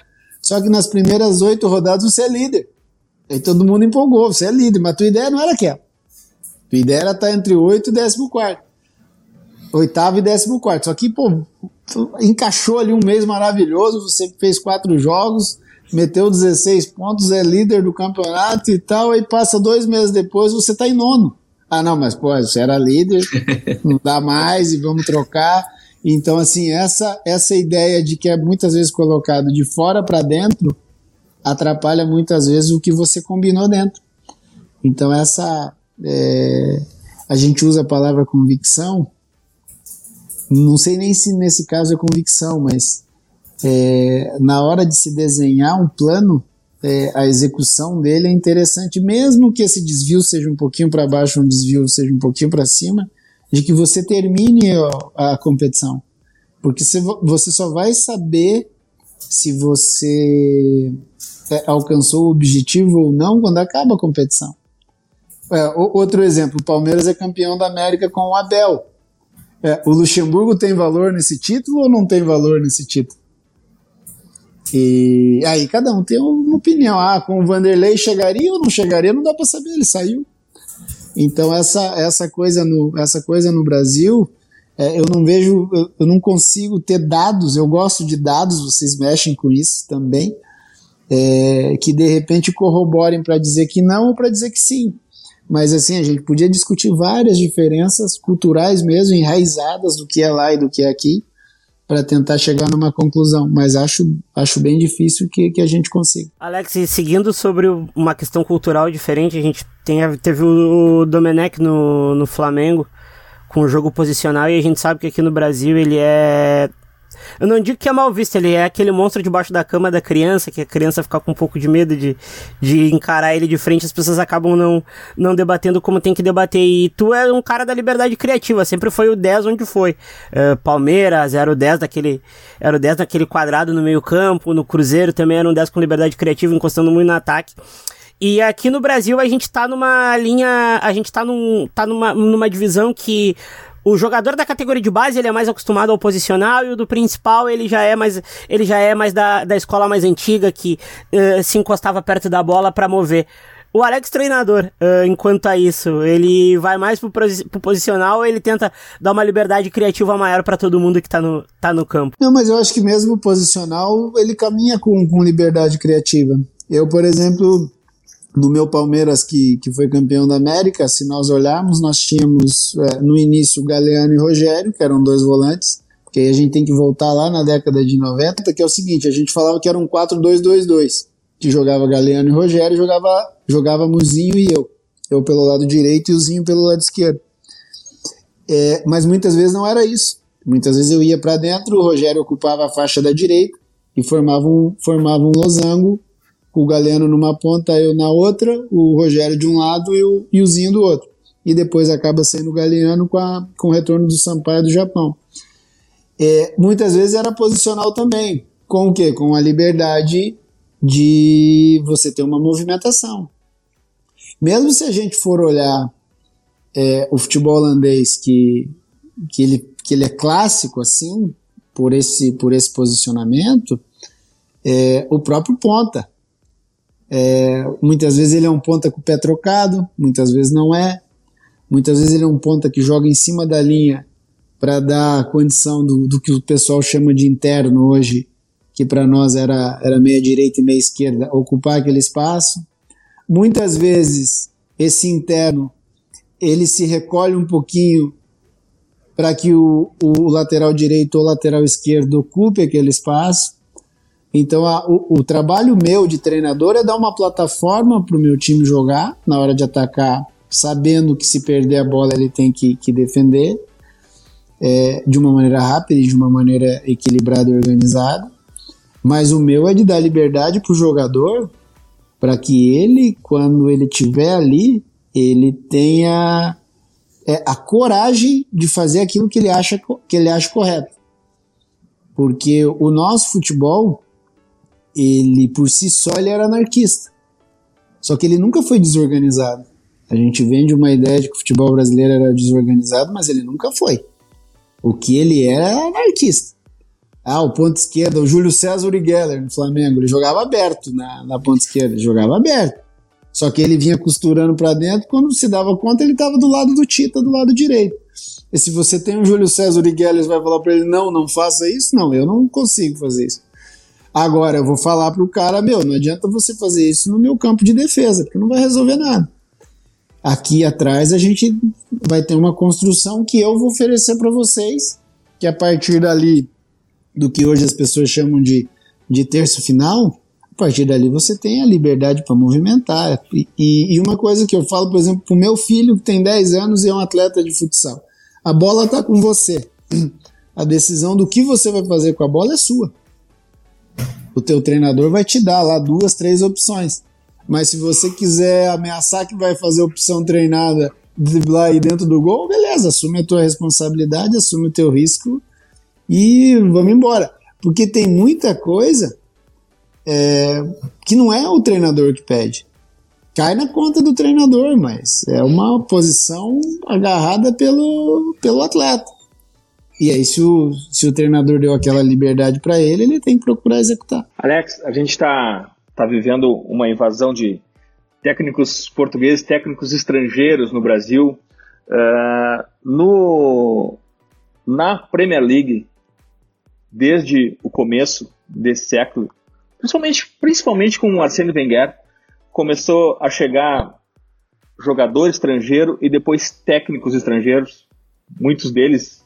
Só que nas primeiras 8 rodadas você é líder. Aí todo mundo empolgou, você é líder, mas a tua ideia não era aquela. A tua ideia era estar entre 8º e 14º. 8º e 14º. Só que, encaixou ali um mês maravilhoso, você fez 4 jogos, meteu 16 pontos, é líder do campeonato e tal, aí passa 2 meses depois, você está em 9º. Ah, não, mas você era líder, não dá mais e vamos trocar. Então, assim, essa ideia de que é muitas vezes colocado de fora para dentro atrapalha muitas vezes o que você combinou dentro. Então, a gente usa a palavra convicção, não sei nem se nesse caso é convicção, mas na hora de se desenhar um plano, a execução dele é interessante, mesmo que esse desvio seja um pouquinho para baixo, um desvio seja um pouquinho para cima, de que você termine a competição, porque você só vai saber se você alcançou o objetivo ou não quando acaba a competição. Outro exemplo, o Palmeiras é campeão da América com o Abel. O Luxemburgo tem valor nesse título ou não tem valor nesse título? E aí cada um tem uma opinião. Com o Vanderlei chegaria ou não chegaria? Não dá para saber, ele saiu. Então essa coisa no Brasil eu não vejo, eu não consigo ter dados, eu gosto de dados, vocês mexem com isso também, que de repente corroborem para dizer que não ou para dizer que sim. Mas assim, a gente podia discutir várias diferenças culturais mesmo, enraizadas do que é lá e do que é aqui, para tentar chegar numa conclusão, mas acho bem difícil que a gente consiga. Alex, e seguindo sobre uma questão cultural diferente, a gente teve o Domenech no Flamengo, com o jogo posicional, e a gente sabe que aqui no Brasil ele é... Eu não digo que é mal visto, ele é aquele monstro debaixo da cama da criança, que a criança fica com um pouco de medo de encarar ele de frente, as pessoas acabam não debatendo como tem que debater. E tu é um cara da liberdade criativa, sempre foi o 10 onde foi. Palmeiras era o 10 daquele quadrado no meio campo, no Cruzeiro também era um 10 com liberdade criativa, encostando muito no ataque. E aqui no Brasil a gente tá numa linha, a gente tá numa divisão que... O jogador da categoria de base, ele é mais acostumado ao posicional, e o do principal, ele já é mais da escola mais antiga, que se encostava perto da bola para mover. O Alex, treinador, enquanto a isso, ele vai mais pro posicional, ou ele tenta dar uma liberdade criativa maior para todo mundo que tá no campo? Não, mas eu acho que mesmo o posicional, ele caminha com liberdade criativa. Eu, por exemplo... No meu Palmeiras, que foi campeão da América, se nós olharmos, nós tínhamos no início Galeano e Rogério, que eram dois volantes, porque aí a gente tem que voltar lá na década de 90, que é o seguinte, a gente falava que era um 4-2-2-2, que jogava Galeano e Rogério, jogávamos o Zinho e eu pelo lado direito e o Zinho pelo lado esquerdo. Mas muitas vezes não era isso, muitas vezes eu ia para dentro, o Rogério ocupava a faixa da direita e formava um losango, o Galeno numa ponta, eu na outra, o Rogério de um lado e o Zinho do outro. E depois acaba sendo o Galeno com o retorno do Sampaio do Japão. Muitas vezes era posicional também. Com o quê? Com a liberdade de você ter uma movimentação. Mesmo se a gente for olhar o futebol holandês, que ele é clássico assim, por esse posicionamento, o próprio ponta. Muitas vezes ele é um ponta com o pé trocado, muitas vezes não é. Muitas vezes ele é um ponta que joga em cima da linha para dar condição do que o pessoal chama de interno hoje, que para nós era meia direita e meia esquerda, ocupar aquele espaço. Muitas vezes esse interno ele se recolhe um pouquinho para que o lateral direito ou lateral esquerdo ocupe aquele espaço. Então o trabalho meu de treinador é dar uma plataforma para o meu time jogar, na hora de atacar, sabendo que se perder a bola ele tem que defender de uma maneira rápida e de uma maneira equilibrada e organizada, mas o meu é de dar liberdade para o jogador, para que ele, quando ele estiver ali, ele tenha a coragem de fazer aquilo que ele acha correto, porque o nosso futebol, ele por si só ele era anarquista, só que ele nunca foi desorganizado. A gente vende uma ideia de que o futebol brasileiro era desorganizado, mas ele nunca foi. O que ele era anarquista. O ponto esquerda, o Júlio César Urigueler no Flamengo, ele jogava aberto na ponta esquerda, ele jogava aberto, só que ele vinha costurando para dentro, quando se dava conta ele estava do lado do Tita, do lado direito. E se você tem um Júlio César Urigueler, você vai falar para ele, não faça isso? Não, eu não consigo fazer isso. Agora, eu vou falar pro cara, não adianta você fazer isso no meu campo de defesa, porque não vai resolver nada. Aqui atrás a gente vai ter uma construção que eu vou oferecer para vocês, que a partir dali, do que hoje as pessoas chamam de terço final, a partir dali você tem a liberdade para movimentar. E uma coisa que eu falo, por exemplo, pro meu filho, que tem 10 anos e é um atleta de futsal. A bola tá com você. A decisão do que você vai fazer com a bola é sua. O teu treinador vai te dar lá 2, 3 opções. Mas se você quiser ameaçar que vai fazer opção treinada, driblar aí dentro do gol, beleza, assume a tua responsabilidade, assume o teu risco e vamos embora. Porque tem muita coisa que não é o treinador que pede. Cai na conta do treinador, mas é uma posição agarrada pelo atleta. E aí, se o treinador deu aquela liberdade para ele, ele tem que procurar executar. Alex, a gente tá vivendo uma invasão de técnicos portugueses, técnicos estrangeiros no Brasil. No na Premier League desde o começo desse século, principalmente com o Arsène Wenger, começou a chegar jogador estrangeiro e depois técnicos estrangeiros, muitos deles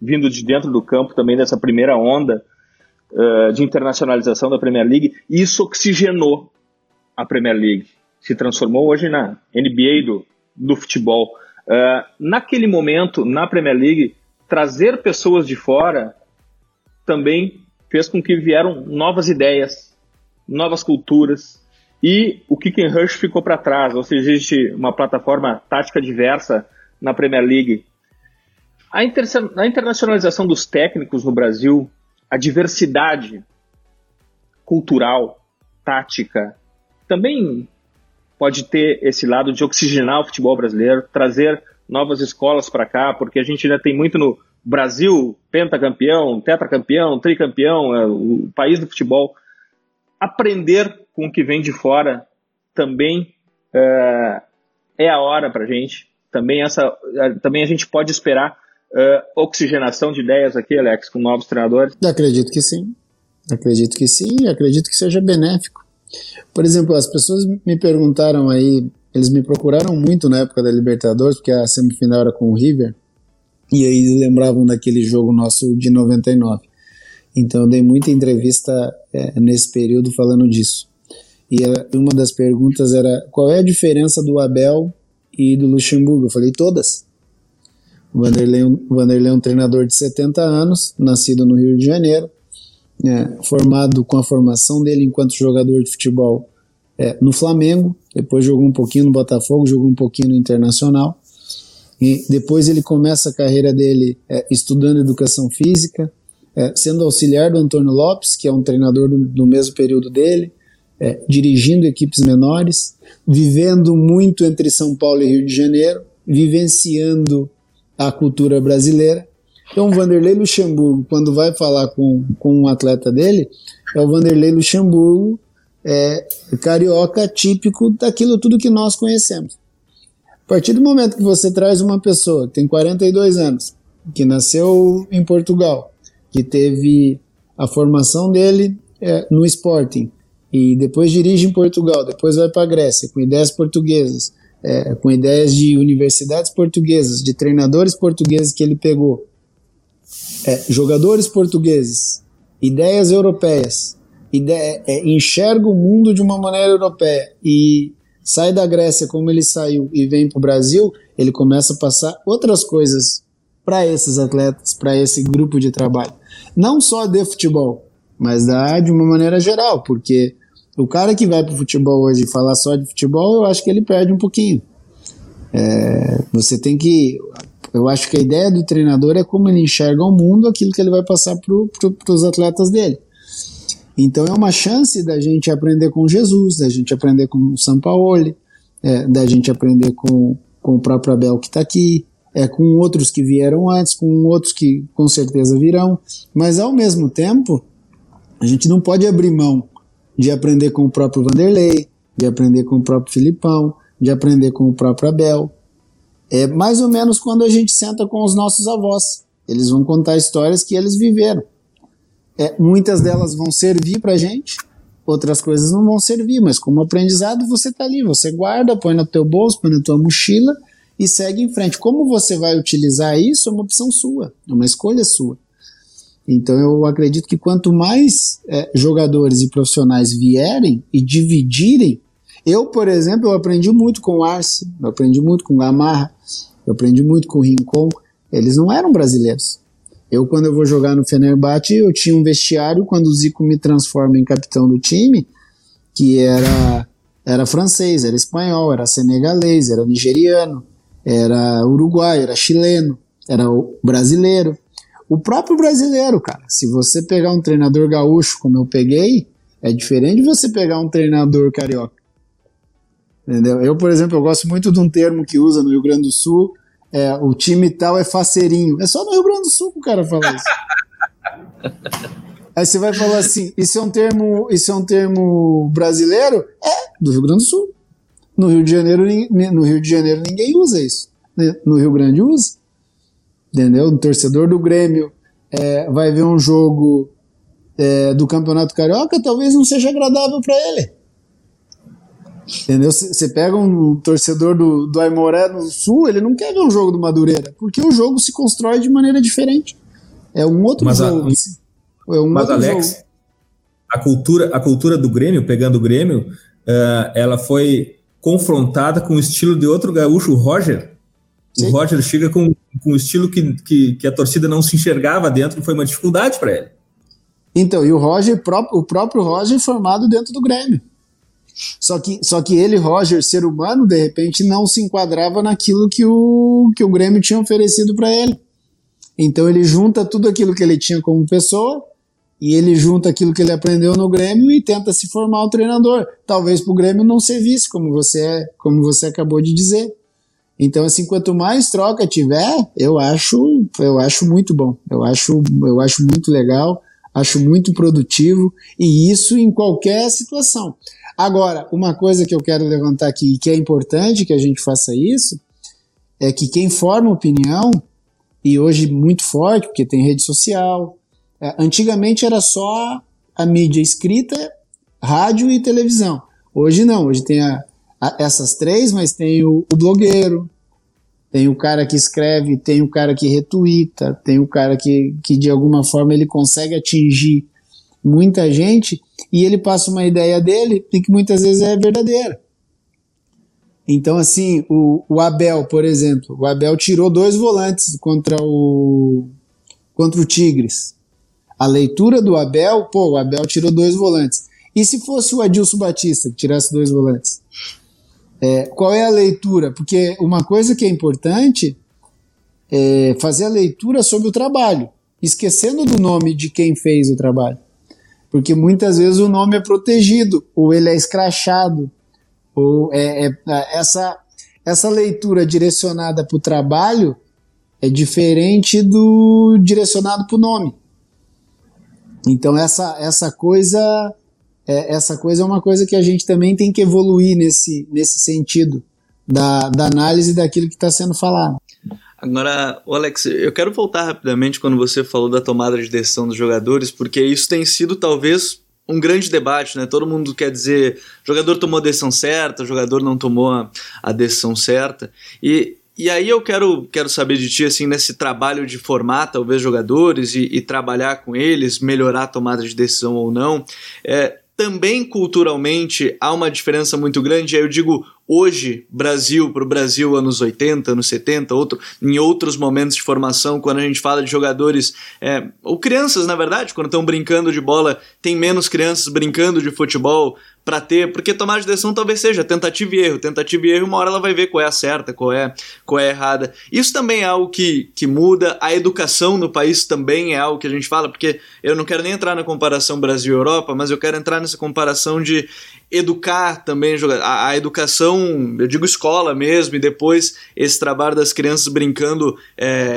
vindo de dentro do campo também dessa primeira onda de internacionalização da Premier League, e isso oxigenou a Premier League, se transformou hoje na NBA do futebol. Naquele momento, na Premier League, trazer pessoas de fora também fez com que vieram novas ideias, novas culturas, e o kick and rush ficou para trás, ou seja, existe uma plataforma tática diversa na Premier League. A internacionalização dos técnicos no Brasil, a diversidade cultural, tática, também pode ter esse lado de oxigenar o futebol brasileiro, trazer novas escolas para cá, porque a gente ainda tem muito no Brasil, pentacampeão, tetracampeão, tricampeão, é o país do futebol. Aprender com o que vem de fora também é a hora para a gente. Também a gente pode esperar oxigenação de ideias aqui, Alex, com novos treinadores. Acredito que sim, acredito que seja benéfico. Por exemplo, as pessoas me perguntaram aí, eles me procuraram muito na época da Libertadores, porque a semifinal era com o River, e aí lembravam daquele jogo nosso de 99. Então eu dei muita entrevista nesse período falando disso. E uma das perguntas era: qual é a diferença do Abel e do Luxemburgo? Eu falei: todas. O Vanderlei é um treinador de 70 anos, nascido no Rio de Janeiro, formado com a formação dele enquanto jogador de futebol no Flamengo, depois jogou um pouquinho no Botafogo, jogou um pouquinho no Internacional, e depois ele começa a carreira dele estudando educação física, sendo auxiliar do Antônio Lopes, que é um treinador do mesmo período dele, dirigindo equipes menores, vivendo muito entre São Paulo e Rio de Janeiro, vivenciando a cultura brasileira. Então o Vanderlei Luxemburgo, quando vai falar com um atleta dele, é o Vanderlei Luxemburgo carioca, típico daquilo tudo que nós conhecemos. A partir do momento que você traz uma pessoa que tem 42 anos, que nasceu em Portugal, que teve a formação dele no Sporting, e depois dirige em Portugal, depois vai para a Grécia, com ideias portuguesas, com ideias de universidades portuguesas, de treinadores portugueses que ele pegou, jogadores portugueses, ideias europeias, enxerga o mundo de uma maneira europeia e sai da Grécia como ele saiu e vem para o Brasil, ele começa a passar outras coisas para esses atletas, para esse grupo de trabalho. Não só de futebol, mas de uma maneira geral, porque o cara que vai para o futebol hoje e falar só de futebol, eu acho que ele perde um pouquinho. Eu acho que a ideia do treinador é como ele enxerga o mundo, aquilo que ele vai passar para os atletas dele. Então é uma chance da gente aprender com Jesus, da gente aprender com o Sampaoli, da gente aprender com o próprio Abel que está aqui, com outros que vieram antes, com outros que com certeza virão, mas ao mesmo tempo a gente não pode abrir mão de aprender com o próprio Vanderlei, de aprender com o próprio Filipão, de aprender com o próprio Abel. É mais ou menos quando a gente senta com os nossos avós, eles vão contar histórias que eles viveram. Muitas delas vão servir pra gente, outras coisas não vão servir, mas como aprendizado você tá ali, você guarda, põe no teu bolso, põe na tua mochila e segue em frente. Como você vai utilizar isso é uma opção sua, é uma escolha sua. Então eu acredito que quanto mais jogadores e profissionais vierem e dividirem. Eu, por exemplo, aprendi muito com o Arce, eu aprendi muito com o Gamarra, eu aprendi muito com o Rincon. Eles não eram brasileiros. Eu, quando eu vou jogar no Fenerbahçe, eu tinha um vestiário, quando o Zico me transforma em capitão do time, que era francês, era espanhol, era senegalês, era nigeriano, era uruguaio, era chileno, era brasileiro. O próprio brasileiro, cara, se você pegar um treinador gaúcho, como eu peguei, é diferente de você pegar um treinador carioca. Entendeu? Eu, por exemplo, eu gosto muito de um termo que usa no Rio Grande do Sul, o time tal é faceirinho. É só no Rio Grande do Sul que o cara fala isso. Aí você vai falar assim, isso é um termo brasileiro? Do Rio Grande do Sul. No Rio de Janeiro ninguém usa isso. No Rio Grande usa. entendeu? O torcedor do Grêmio vai ver um jogo do Campeonato Carioca, talvez não seja agradável para ele, entendeu? Você pega um torcedor do Aimoré no Sul, ele não quer ver um jogo do Madureira, porque o jogo se constrói de maneira diferente, é um outro jogo. Alex, a cultura do Grêmio, pegando o Grêmio, ela foi confrontada com o estilo de outro gaúcho, o Roger. Sim. O Roger chega com um estilo que a torcida não se enxergava dentro, foi uma dificuldade para ele. Então, e o próprio Roger formado dentro do Grêmio. Só que ele, Roger, ser humano, de repente não se enquadrava naquilo que o Grêmio tinha oferecido para ele. Então ele junta tudo aquilo que ele tinha como pessoa e ele junta aquilo que ele aprendeu no Grêmio e tenta se formar um treinador. Talvez pro Grêmio não servisse, como você acabou de dizer. Então, assim, quanto mais troca tiver, eu acho muito bom. Eu acho muito legal, acho muito produtivo, e isso em qualquer situação. Agora, uma coisa que eu quero levantar aqui, que é importante que a gente faça isso, é que quem forma opinião, e hoje muito forte, porque tem rede social, antigamente era só a mídia escrita, rádio e televisão. Hoje não, hoje tem essas três, mas tem o blogueiro, tem o cara que escreve, tem o cara que retuita, tem o cara que de alguma forma ele consegue atingir muita gente e ele passa uma ideia dele que muitas vezes é verdadeira. Então, assim, o Abel, por exemplo, o Abel tirou 2 volantes contra o Tigres. A leitura do Abel, o Abel tirou 2 volantes. E se fosse o Adilson Batista que tirasse 2 volantes? Qual é a leitura? Porque uma coisa que é importante é fazer a leitura sobre o trabalho, esquecendo do nome de quem fez o trabalho. Porque muitas vezes o nome é protegido, ou ele é escrachado, ou essa leitura direcionada para o trabalho é diferente do direcionado para o nome. Então essa coisa é uma coisa que a gente também tem que evoluir nesse sentido da análise daquilo que está sendo falado. Agora, Alex, eu quero voltar rapidamente quando você falou da tomada de decisão dos jogadores, porque isso tem sido talvez um grande debate, né? Todo mundo quer dizer o jogador tomou a decisão certa, o jogador não tomou a decisão certa. E aí eu quero saber de ti, assim, nesse trabalho de formar talvez jogadores e trabalhar com eles, melhorar a tomada de decisão ou não. Também culturalmente há uma diferença muito grande, aí eu digo hoje, Brasil para o Brasil, anos 80, anos 70, em outros momentos de formação, quando a gente fala de jogadores, ou crianças na verdade, quando estão brincando de bola, tem menos crianças brincando de futebol para ter, porque tomar de decisão talvez seja tentativa e erro, uma hora ela vai ver qual é a certa, qual é a errada. Isso também é algo que muda, a educação no país também é algo que a gente fala, porque eu não quero nem entrar na comparação Brasil e Europa, mas eu quero entrar nessa comparação de educar também, a educação, eu digo escola mesmo, e depois esse trabalho das crianças brincando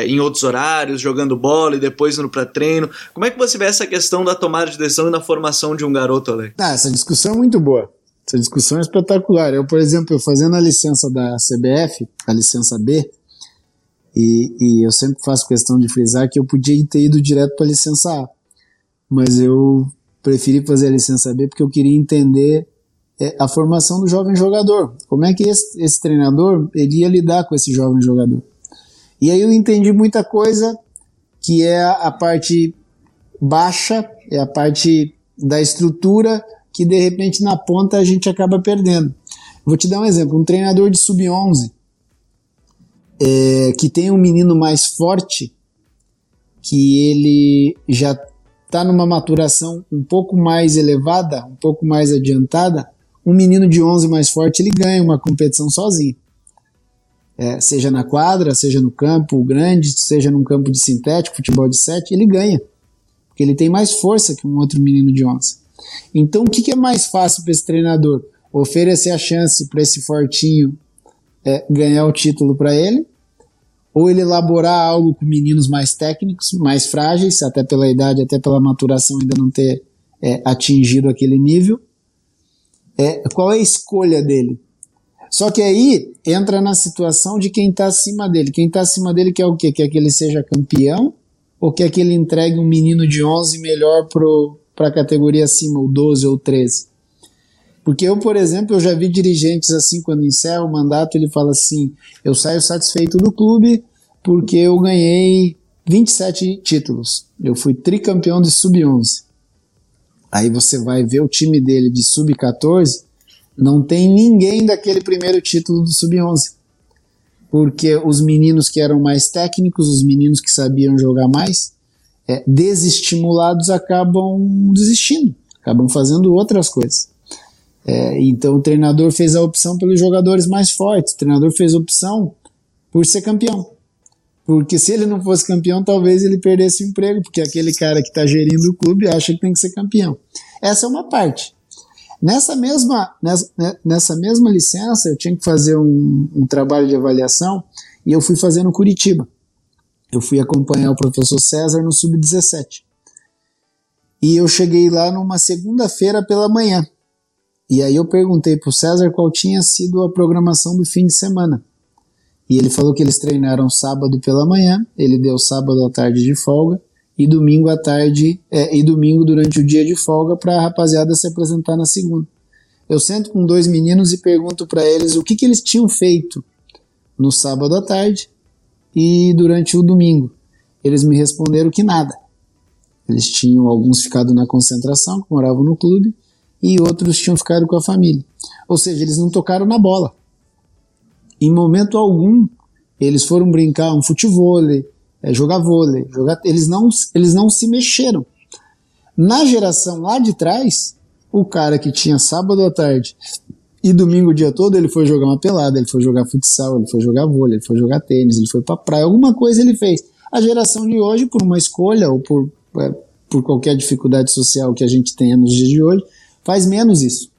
em outros horários, jogando bola e depois indo para treino. Como é que você vê essa questão da tomada de decisão e da formação de um garoto, Alex? Essa discussão é muito boa. Essa discussão é espetacular. Eu, por exemplo, fazendo a licença da CBF, a licença B, e eu sempre faço questão de frisar que eu podia ter ido direto para a licença A, mas eu preferi fazer a licença B porque eu queria entender a formação do jovem jogador. Como é que esse treinador ele ia lidar com esse jovem jogador? E aí eu entendi muita coisa que é a parte baixa, é a parte da estrutura que de repente na ponta a gente acaba perdendo. Vou te dar um exemplo, um treinador de sub-11 que tem um menino mais forte, que ele já está numa maturação um pouco mais elevada, um pouco mais adiantada, um menino de 11 mais forte ele ganha uma competição sozinho. Seja na quadra, seja no campo grande, seja num campo de sintético, futebol de 7, ele ganha, porque ele tem mais força que um outro menino de 11. Então o que é mais fácil para esse treinador? Oferecer a chance para esse fortinho ganhar o título para ele, ou ele elaborar algo com meninos mais técnicos, mais frágeis, até pela idade, até pela maturação ainda não ter atingido aquele nível. Qual é a escolha dele? Só que aí entra na situação de quem está acima dele. Quem está acima dele quer o quê? Quer que ele seja campeão ou quer que ele entregue um menino de 11 melhor para a categoria acima, ou 12 ou 13? Porque eu, por exemplo, eu já vi dirigentes assim, quando encerra o mandato, ele fala assim: eu saio satisfeito do clube porque eu ganhei 27 títulos, eu fui tricampeão de sub-11. Aí você vai ver o time dele de sub-14, não tem ninguém daquele primeiro título do sub-11, porque os meninos que eram mais técnicos, os meninos que sabiam jogar mais, desestimulados, acabam desistindo, acabam fazendo outras coisas. Então o treinador fez a opção pelos jogadores mais fortes, o treinador fez a opção por ser campeão. Porque se ele não fosse campeão, talvez ele perdesse o emprego, porque aquele cara que está gerindo o clube acha que tem que ser campeão. Essa é uma parte. Nessa mesma licença, eu tinha que fazer um trabalho de avaliação, e eu fui fazer no Curitiba. Eu fui acompanhar o professor César no Sub-17. E eu cheguei lá numa segunda-feira pela manhã. E aí eu perguntei para o César qual tinha sido a programação do fim de semana. E ele falou que eles treinaram sábado pela manhã, ele deu sábado à tarde de folga e domingo à tarde, e domingo durante o dia de folga para a rapaziada se apresentar na segunda. Eu sento com dois meninos e pergunto para eles o que eles tinham feito no sábado à tarde e durante o domingo. Eles me responderam que nada. Eles tinham alguns ficado na concentração, que moravam no clube, e outros tinham ficado com a família. Ou seja, eles não tocaram na bola. Em momento algum, eles foram brincar um futevôlei, jogar vôlei, eles não se mexeram. Na geração lá de trás, o cara que tinha sábado à tarde e domingo o dia todo, ele foi jogar uma pelada, ele foi jogar futsal, ele foi jogar vôlei, ele foi jogar tênis, ele foi pra praia, alguma coisa ele fez. A geração de hoje, por uma escolha ou por qualquer dificuldade social que a gente tenha nos dias de hoje, faz menos isso.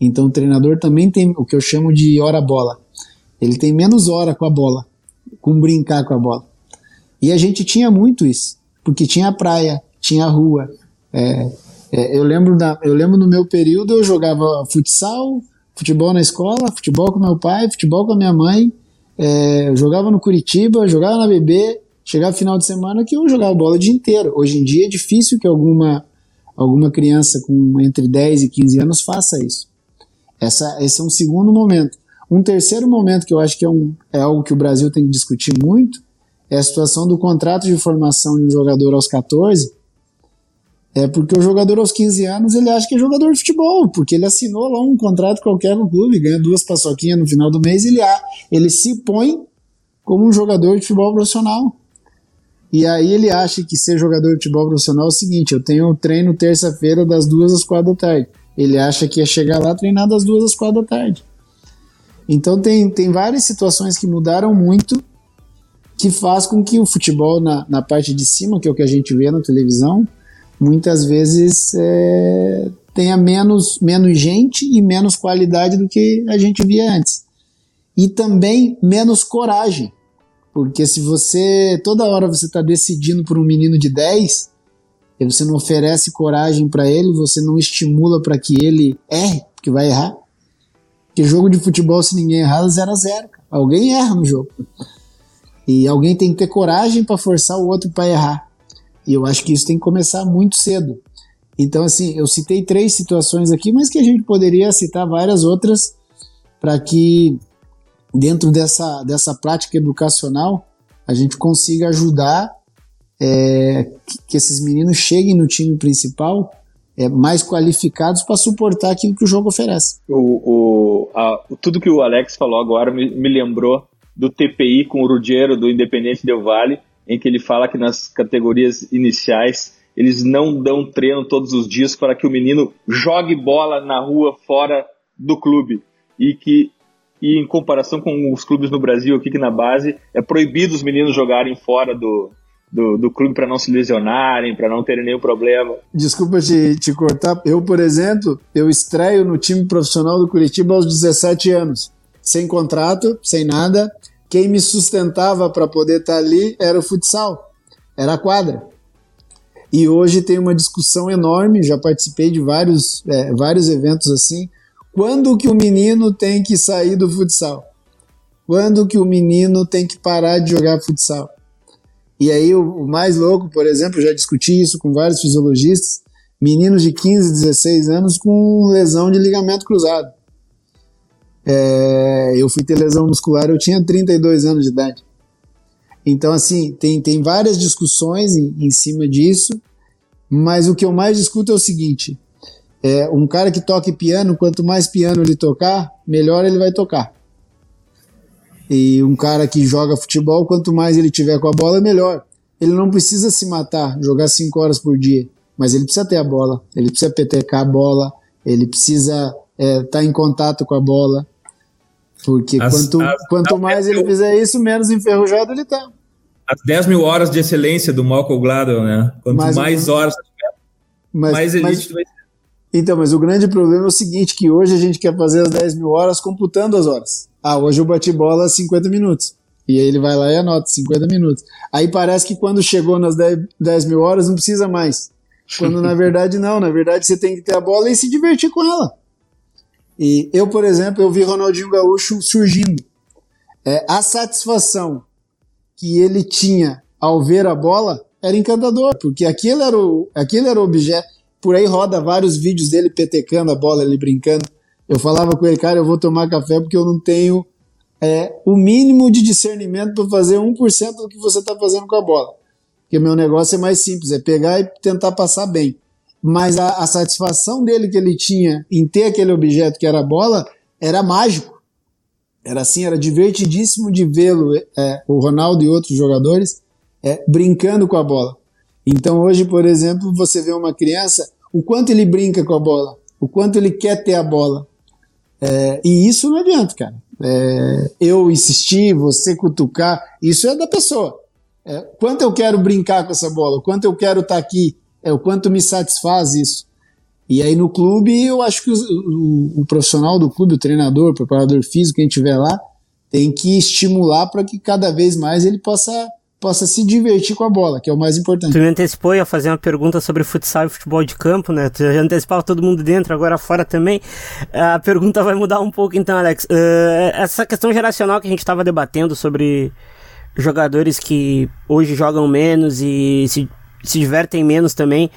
Então o treinador também tem o que eu chamo de hora-bola. Ele tem menos hora com a bola, com brincar com a bola. E a gente tinha muito isso, porque tinha a praia, tinha a rua. Eu lembro no meu período, eu jogava futsal, futebol na escola, futebol com meu pai, futebol com a minha mãe, eu jogava no Curitiba, jogava na BB, chegava final de semana que eu jogava bola o dia inteiro. Hoje em dia é difícil que alguma criança com entre 10 e 15 anos faça isso. Esse é um segundo momento. Um terceiro momento que eu acho que é algo que o Brasil tem que discutir muito é a situação do contrato de formação de um jogador aos 14, porque o jogador aos 15 anos ele acha que é jogador de futebol, porque ele assinou lá um contrato qualquer no clube, ganha 2 paçoquinhas no final do mês, ele se põe como um jogador de futebol profissional. E aí ele acha que ser jogador de futebol profissional é o seguinte: eu tenho treino terça-feira das 2 às 4 da tarde. Ele acha que é chegar lá treinar das 2 às 4 da tarde. Então tem várias situações que mudaram muito, que faz com que o futebol na parte de cima, que é o que a gente vê na televisão, muitas vezes tenha menos gente e menos qualidade do que a gente via antes. E também menos coragem, porque se você toda hora você está decidindo por um menino de 10, e você não oferece coragem para ele, você não estimula para que ele erre, porque vai errar. Porque jogo de futebol, se ninguém errar, 0-0. Alguém erra no jogo. E alguém tem que ter coragem para forçar o outro para errar. E eu acho que isso tem que começar muito cedo. Então, assim, eu citei 3 situações aqui, mas que a gente poderia citar várias outras para que, dentro dessa prática educacional, a gente consiga ajudar que esses meninos cheguem no time principal mais qualificados para suportar aquilo que o jogo oferece. Tudo que o Alex falou agora me lembrou do TPI com o Roger do Independiente Del Valle, em que ele fala que nas categorias iniciais eles não dão treino todos os dias para que o menino jogue bola na rua fora do clube, e em comparação com os clubes no Brasil aqui, que na base é proibido os meninos jogarem fora do clube para não se lesionarem, para não terem nenhum problema. Desculpa te cortar. Eu, por exemplo, estreio no time profissional do Curitiba aos 17 anos. Sem contrato, sem nada. Quem me sustentava para poder estar ali era o futsal, era a quadra. E hoje tem uma discussão enorme, já participei de vários eventos assim. Quando que o menino tem que sair do futsal? Quando que o menino tem que parar de jogar futsal? E aí o mais louco, por exemplo, eu já discuti isso com vários fisiologistas, meninos de 15, 16 anos com lesão de ligamento cruzado. Eu fui ter lesão muscular, eu tinha 32 anos de idade. Então, assim, tem várias discussões em cima disso, mas o que eu mais discuto é o seguinte, um cara que toque piano, quanto mais piano ele tocar, melhor ele vai tocar. E um cara que joga futebol, quanto mais ele tiver com a bola, melhor. Ele não precisa se matar, jogar 5 horas por dia, mas ele precisa ter a bola, ele precisa petecar a bola, ele precisa estar em contato com a bola. Porque quanto mais ele fizer isso, menos enferrujado ele tá. As 10 mil horas de excelência do Malcolm Gladwell, né? Quanto mais horas tiver, mais elite vai ser. Então, mas o grande problema é o seguinte, que hoje a gente quer fazer as 10 mil horas computando as horas. Ah, hoje eu bati bola 50 minutos. E aí ele vai lá e anota 50 minutos. Aí parece que quando chegou nas 10 mil horas não precisa mais. Quando na verdade não, na verdade você tem que ter a bola e se divertir com ela. E eu, por exemplo, eu vi Ronaldinho Gaúcho surgindo. A satisfação que ele tinha ao ver a bola era encantador, porque aquele era o objeto. Por aí roda vários vídeos dele petecando a bola, ele brincando. Eu falava com ele, cara, eu vou tomar café porque eu não tenho o mínimo de discernimento para fazer 1% do que você está fazendo com a bola. Porque meu negócio é mais simples, é pegar e tentar passar bem. Mas a satisfação dele que ele tinha em ter aquele objeto que era a bola era mágico. Era assim, era divertidíssimo de vê-lo, o Ronaldo e outros jogadores, brincando com a bola. Então hoje, por exemplo, você vê uma criança, o quanto ele brinca com a bola, o quanto ele quer ter a bola. E isso não adianta, cara. Eu insistir, você cutucar, isso é da pessoa. Quanto eu quero brincar com essa bola, o quanto eu quero estar aqui, o quanto me satisfaz isso. E aí no clube, eu acho que o profissional do clube, o treinador, o preparador físico, quem estiver lá, tem que estimular para que cada vez mais ele possa se divertir com a bola, que é o mais importante. Tu me antecipou, ia fazer uma pergunta sobre futsal e futebol de campo, né? Tu já antecipava todo mundo dentro, agora fora também. A pergunta vai mudar um pouco então, Alex. Essa questão geracional que a gente estava debatendo sobre jogadores que hoje jogam menos e se divertem menos também,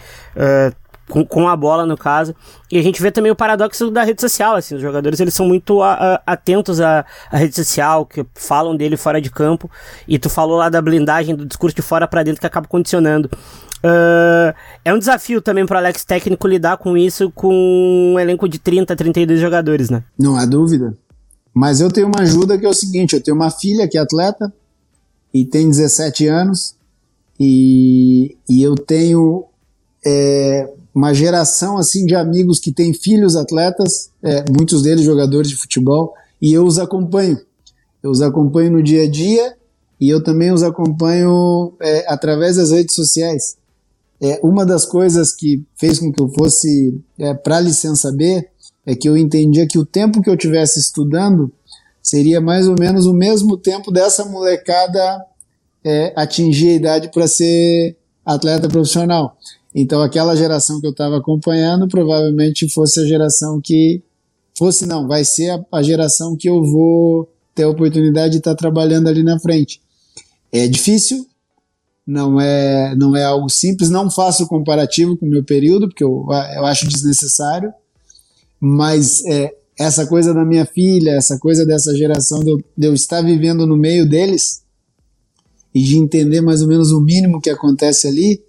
com a bola no caso, e a gente vê também o paradoxo da rede social, assim, os jogadores eles são muito atentos à rede social, que falam dele fora de campo, e tu falou lá da blindagem do discurso de fora pra dentro que acaba condicionando. É um desafio também pro Alex técnico lidar com isso, com um elenco de 30, 32 jogadores, né? Não há dúvida, mas eu tenho uma ajuda que é o seguinte, eu tenho uma filha que é atleta, e tem 17 anos, E eu tenho uma geração assim, de amigos que tem filhos atletas, muitos deles jogadores de futebol, e eu os acompanho. Eu os acompanho no dia a dia e eu também os acompanho através das redes sociais. Uma das coisas que fez com que eu fosse para a licença B é que eu entendia que o tempo que eu estivesse estudando seria mais ou menos o mesmo tempo dessa molecada atingir a idade para ser atleta profissional. Então aquela geração que eu estava acompanhando provavelmente fosse a geração que... Fosse não, vai ser a geração que eu vou ter a oportunidade de estar trabalhando ali na frente. É difícil, não é algo simples, não faço comparativo com o meu período, porque eu acho desnecessário, mas essa coisa da minha filha, essa coisa dessa geração de eu estar vivendo no meio deles... e de entender mais ou menos o mínimo que acontece ali,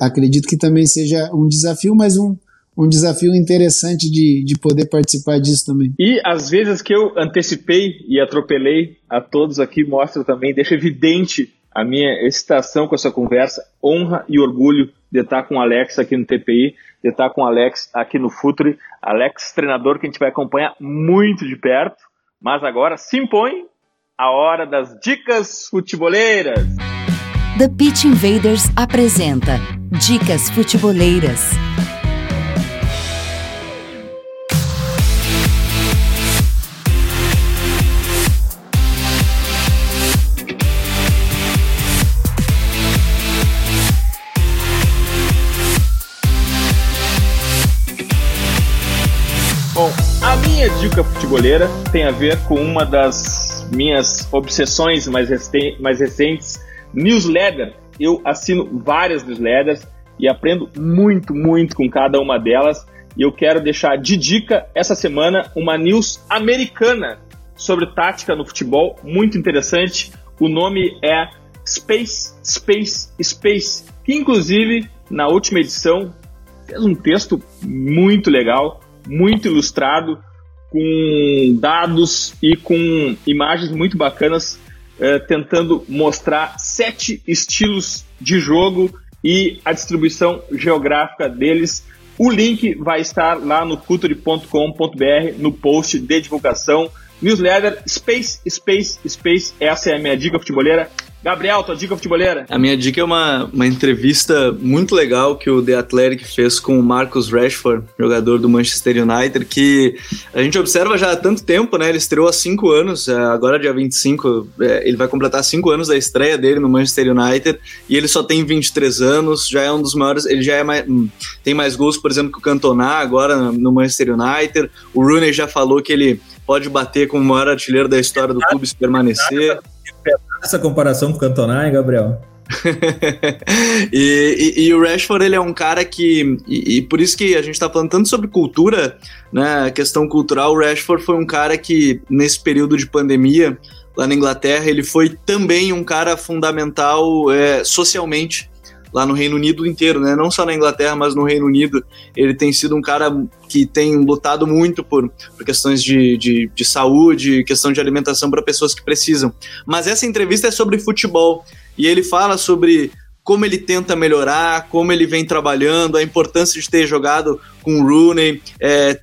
acredito que também seja um desafio, mas um desafio interessante de poder participar disso também. E as vezes que eu antecipei e atropelei a todos aqui, mostra também, deixa evidente a minha excitação com essa conversa, honra e orgulho de estar com o Alex aqui no TPI, de estar com o Alex aqui no Futuri, Alex, treinador que a gente vai acompanhar muito de perto, mas agora se impõe a hora das dicas futeboleiras. The Pitch Invaders apresenta Dicas Futeboleiras. Bom, a minha dica futebolera tem a ver com uma das minhas obsessões mais recentes, newsletter. Eu assino várias newsletters e aprendo muito, muito com cada uma delas. E eu quero deixar de dica essa semana uma news americana sobre tática no futebol, muito interessante. O nome é Space Space Space, que inclusive na última edição fez um texto muito legal, muito ilustrado, com dados e com imagens muito bacanas, tentando mostrar 7 estilos de jogo e a distribuição geográfica deles. O link vai estar lá no futuri.com.br, no post de divulgação. Newsletter Space, Space, Space. Essa é a minha dica futebolera. Gabriel, tua dica futebolera? A minha dica é uma entrevista muito legal que o The Athletic fez com o Marcus Rashford, jogador do Manchester United, que a gente observa já há tanto tempo, né? Ele estreou há 5 anos, agora dia 25, ele vai completar 5 anos da estreia dele no Manchester United, e ele só tem 23 anos, já é um dos maiores, ele já é mais, tem mais gols, por exemplo, que o Cantona agora no Manchester United. O Rooney já falou que ele pode bater como o maior artilheiro da história do clube se permanecer. Essa comparação com o Cantona, hein, Gabriel? E o Rashford, ele é um cara que... E por isso que a gente está falando tanto sobre cultura, né, questão cultural. O Rashford foi um cara que, nesse período de pandemia, lá na Inglaterra, ele foi também um cara fundamental socialmente, lá no Reino Unido inteiro, né? Não só na Inglaterra, mas no Reino Unido. Ele tem sido um cara que tem lutado muito por questões de saúde, questão de alimentação para pessoas que precisam. Mas essa entrevista é sobre futebol, e ele fala sobre como ele tenta melhorar, como ele vem trabalhando, a importância de ter jogado com o Rooney,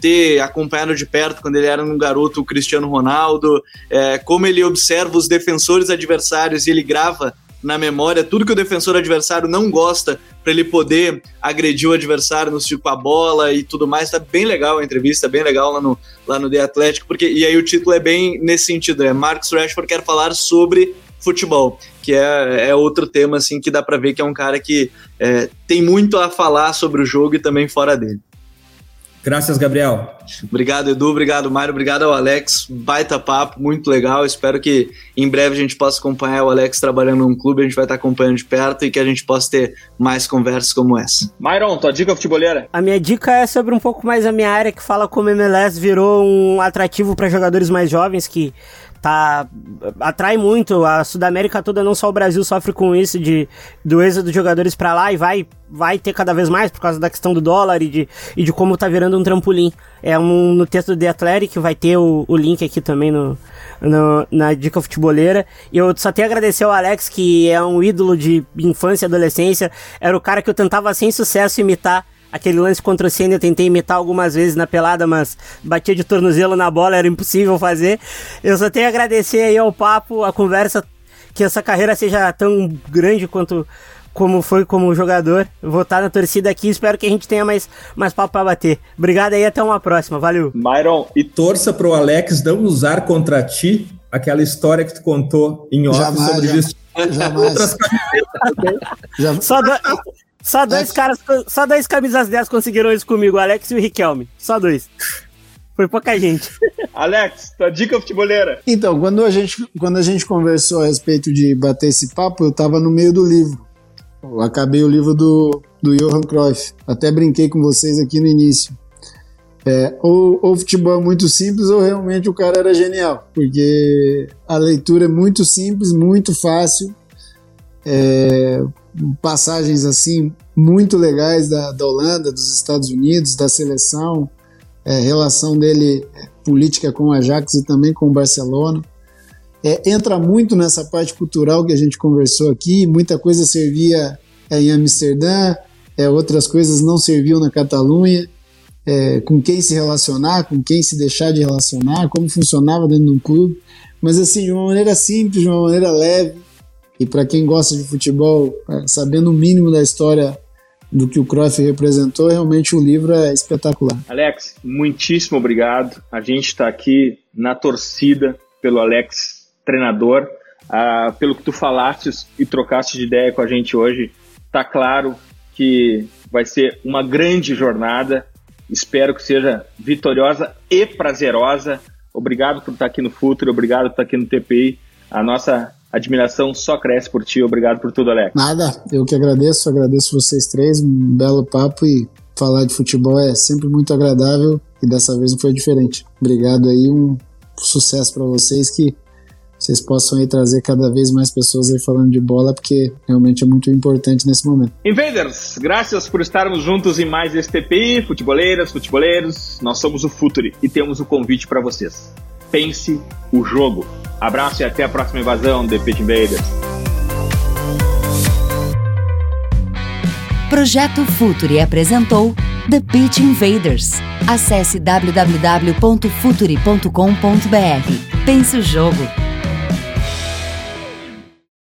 ter acompanhado de perto quando ele era um garoto o Cristiano Ronaldo, como ele observa os defensores adversários e ele grava na memória tudo que o defensor adversário não gosta para ele poder agredir o adversário no circo com a bola e tudo mais. Tá bem legal a entrevista, bem legal lá no The Athletic, porque, e aí o título é bem nesse sentido, Marcus Rashford quer falar sobre futebol, que é outro tema assim, que dá para ver que é um cara que tem muito a falar sobre o jogo e também fora dele. Graças, Gabriel. Obrigado, Edu. Obrigado, Mário. Obrigado ao Alex. Baita papo, muito legal. Espero que em breve a gente possa acompanhar o Alex trabalhando num clube. A gente vai estar acompanhando de perto e que a gente possa ter mais conversas como essa. Myron, tua dica futebolera? A minha dica é sobre um pouco mais a minha área, que fala como o MLS virou um atrativo para jogadores mais jovens, que atrai muito. A Sudamérica toda, não só o Brasil, sofre com isso do êxodo de jogadores pra lá, e vai ter cada vez mais por causa da questão do dólar e de como tá virando um trampolim. No texto do The Athletic vai ter o link aqui também na dica futebolera. E eu só tenho a agradecer ao Alex, que é um ídolo de infância e adolescência. Era o cara que eu tentava sem sucesso imitar. Aquele lance contra o Senna eu tentei imitar algumas vezes na pelada, mas batia de tornozelo na bola, era impossível fazer. Eu só tenho a agradecer aí ao papo, a conversa, que essa carreira seja tão grande como foi como jogador. Vou estar na torcida aqui, espero que a gente tenha mais papo pra bater. Obrigado aí, até uma próxima, valeu. Myron, e torça pro Alex não usar contra ti aquela história que tu contou em off sobre isso. Jamais. Só 2 camisas 10 conseguiram isso comigo, o Alex e o Riquelme. Só 2. Foi pouca gente. Alex, tua dica futebolera? Então, quando a gente conversou a respeito de bater esse papo, eu tava no meio do livro. Eu acabei o livro do Johan Cruyff. Até brinquei com vocês aqui no início. Ou futebol muito simples, ou realmente o cara era genial. Porque a leitura é muito simples, muito fácil. Passagens assim muito legais da Holanda, dos Estados Unidos, da seleção, relação dele política com o Ajax e também com o Barcelona. Entra muito nessa parte cultural que a gente conversou aqui. Muita coisa servia em Amsterdã, outras coisas não serviam na Catalunha, com quem se relacionar, com quem se deixar de relacionar, como funcionava dentro de um clube, mas assim, de uma maneira simples, de uma maneira leve. E para quem gosta de futebol, sabendo o mínimo da história do que o Cruyff representou, realmente o livro é espetacular. Alex, muitíssimo obrigado. A gente está aqui na torcida pelo Alex, treinador. Pelo que tu falaste e trocaste de ideia com a gente hoje, tá claro que vai ser uma grande jornada. Espero que seja vitoriosa e prazerosa. Obrigado por estar aqui no Futuri, obrigado por estar aqui no TPI. A nossa admiração só cresce por ti. Obrigado por tudo, Alex. Nada, eu que agradeço. Agradeço vocês três. Um belo papo e falar de futebol é sempre muito agradável e dessa vez não foi diferente. Obrigado aí, um sucesso para vocês, que vocês possam aí trazer cada vez mais pessoas aí falando de bola, porque realmente é muito importante nesse momento. Invaders, graças por estarmos juntos em mais este TPI. Futeboleiras, futeboleiros, nós somos o Futuri e temos um convite para vocês. Pense o jogo. Abraço e até a próxima invasão, The Pitch Invaders. Projeto Futuri apresentou The Pitch Invaders. Acesse www.futuri.com.br. Pense o jogo.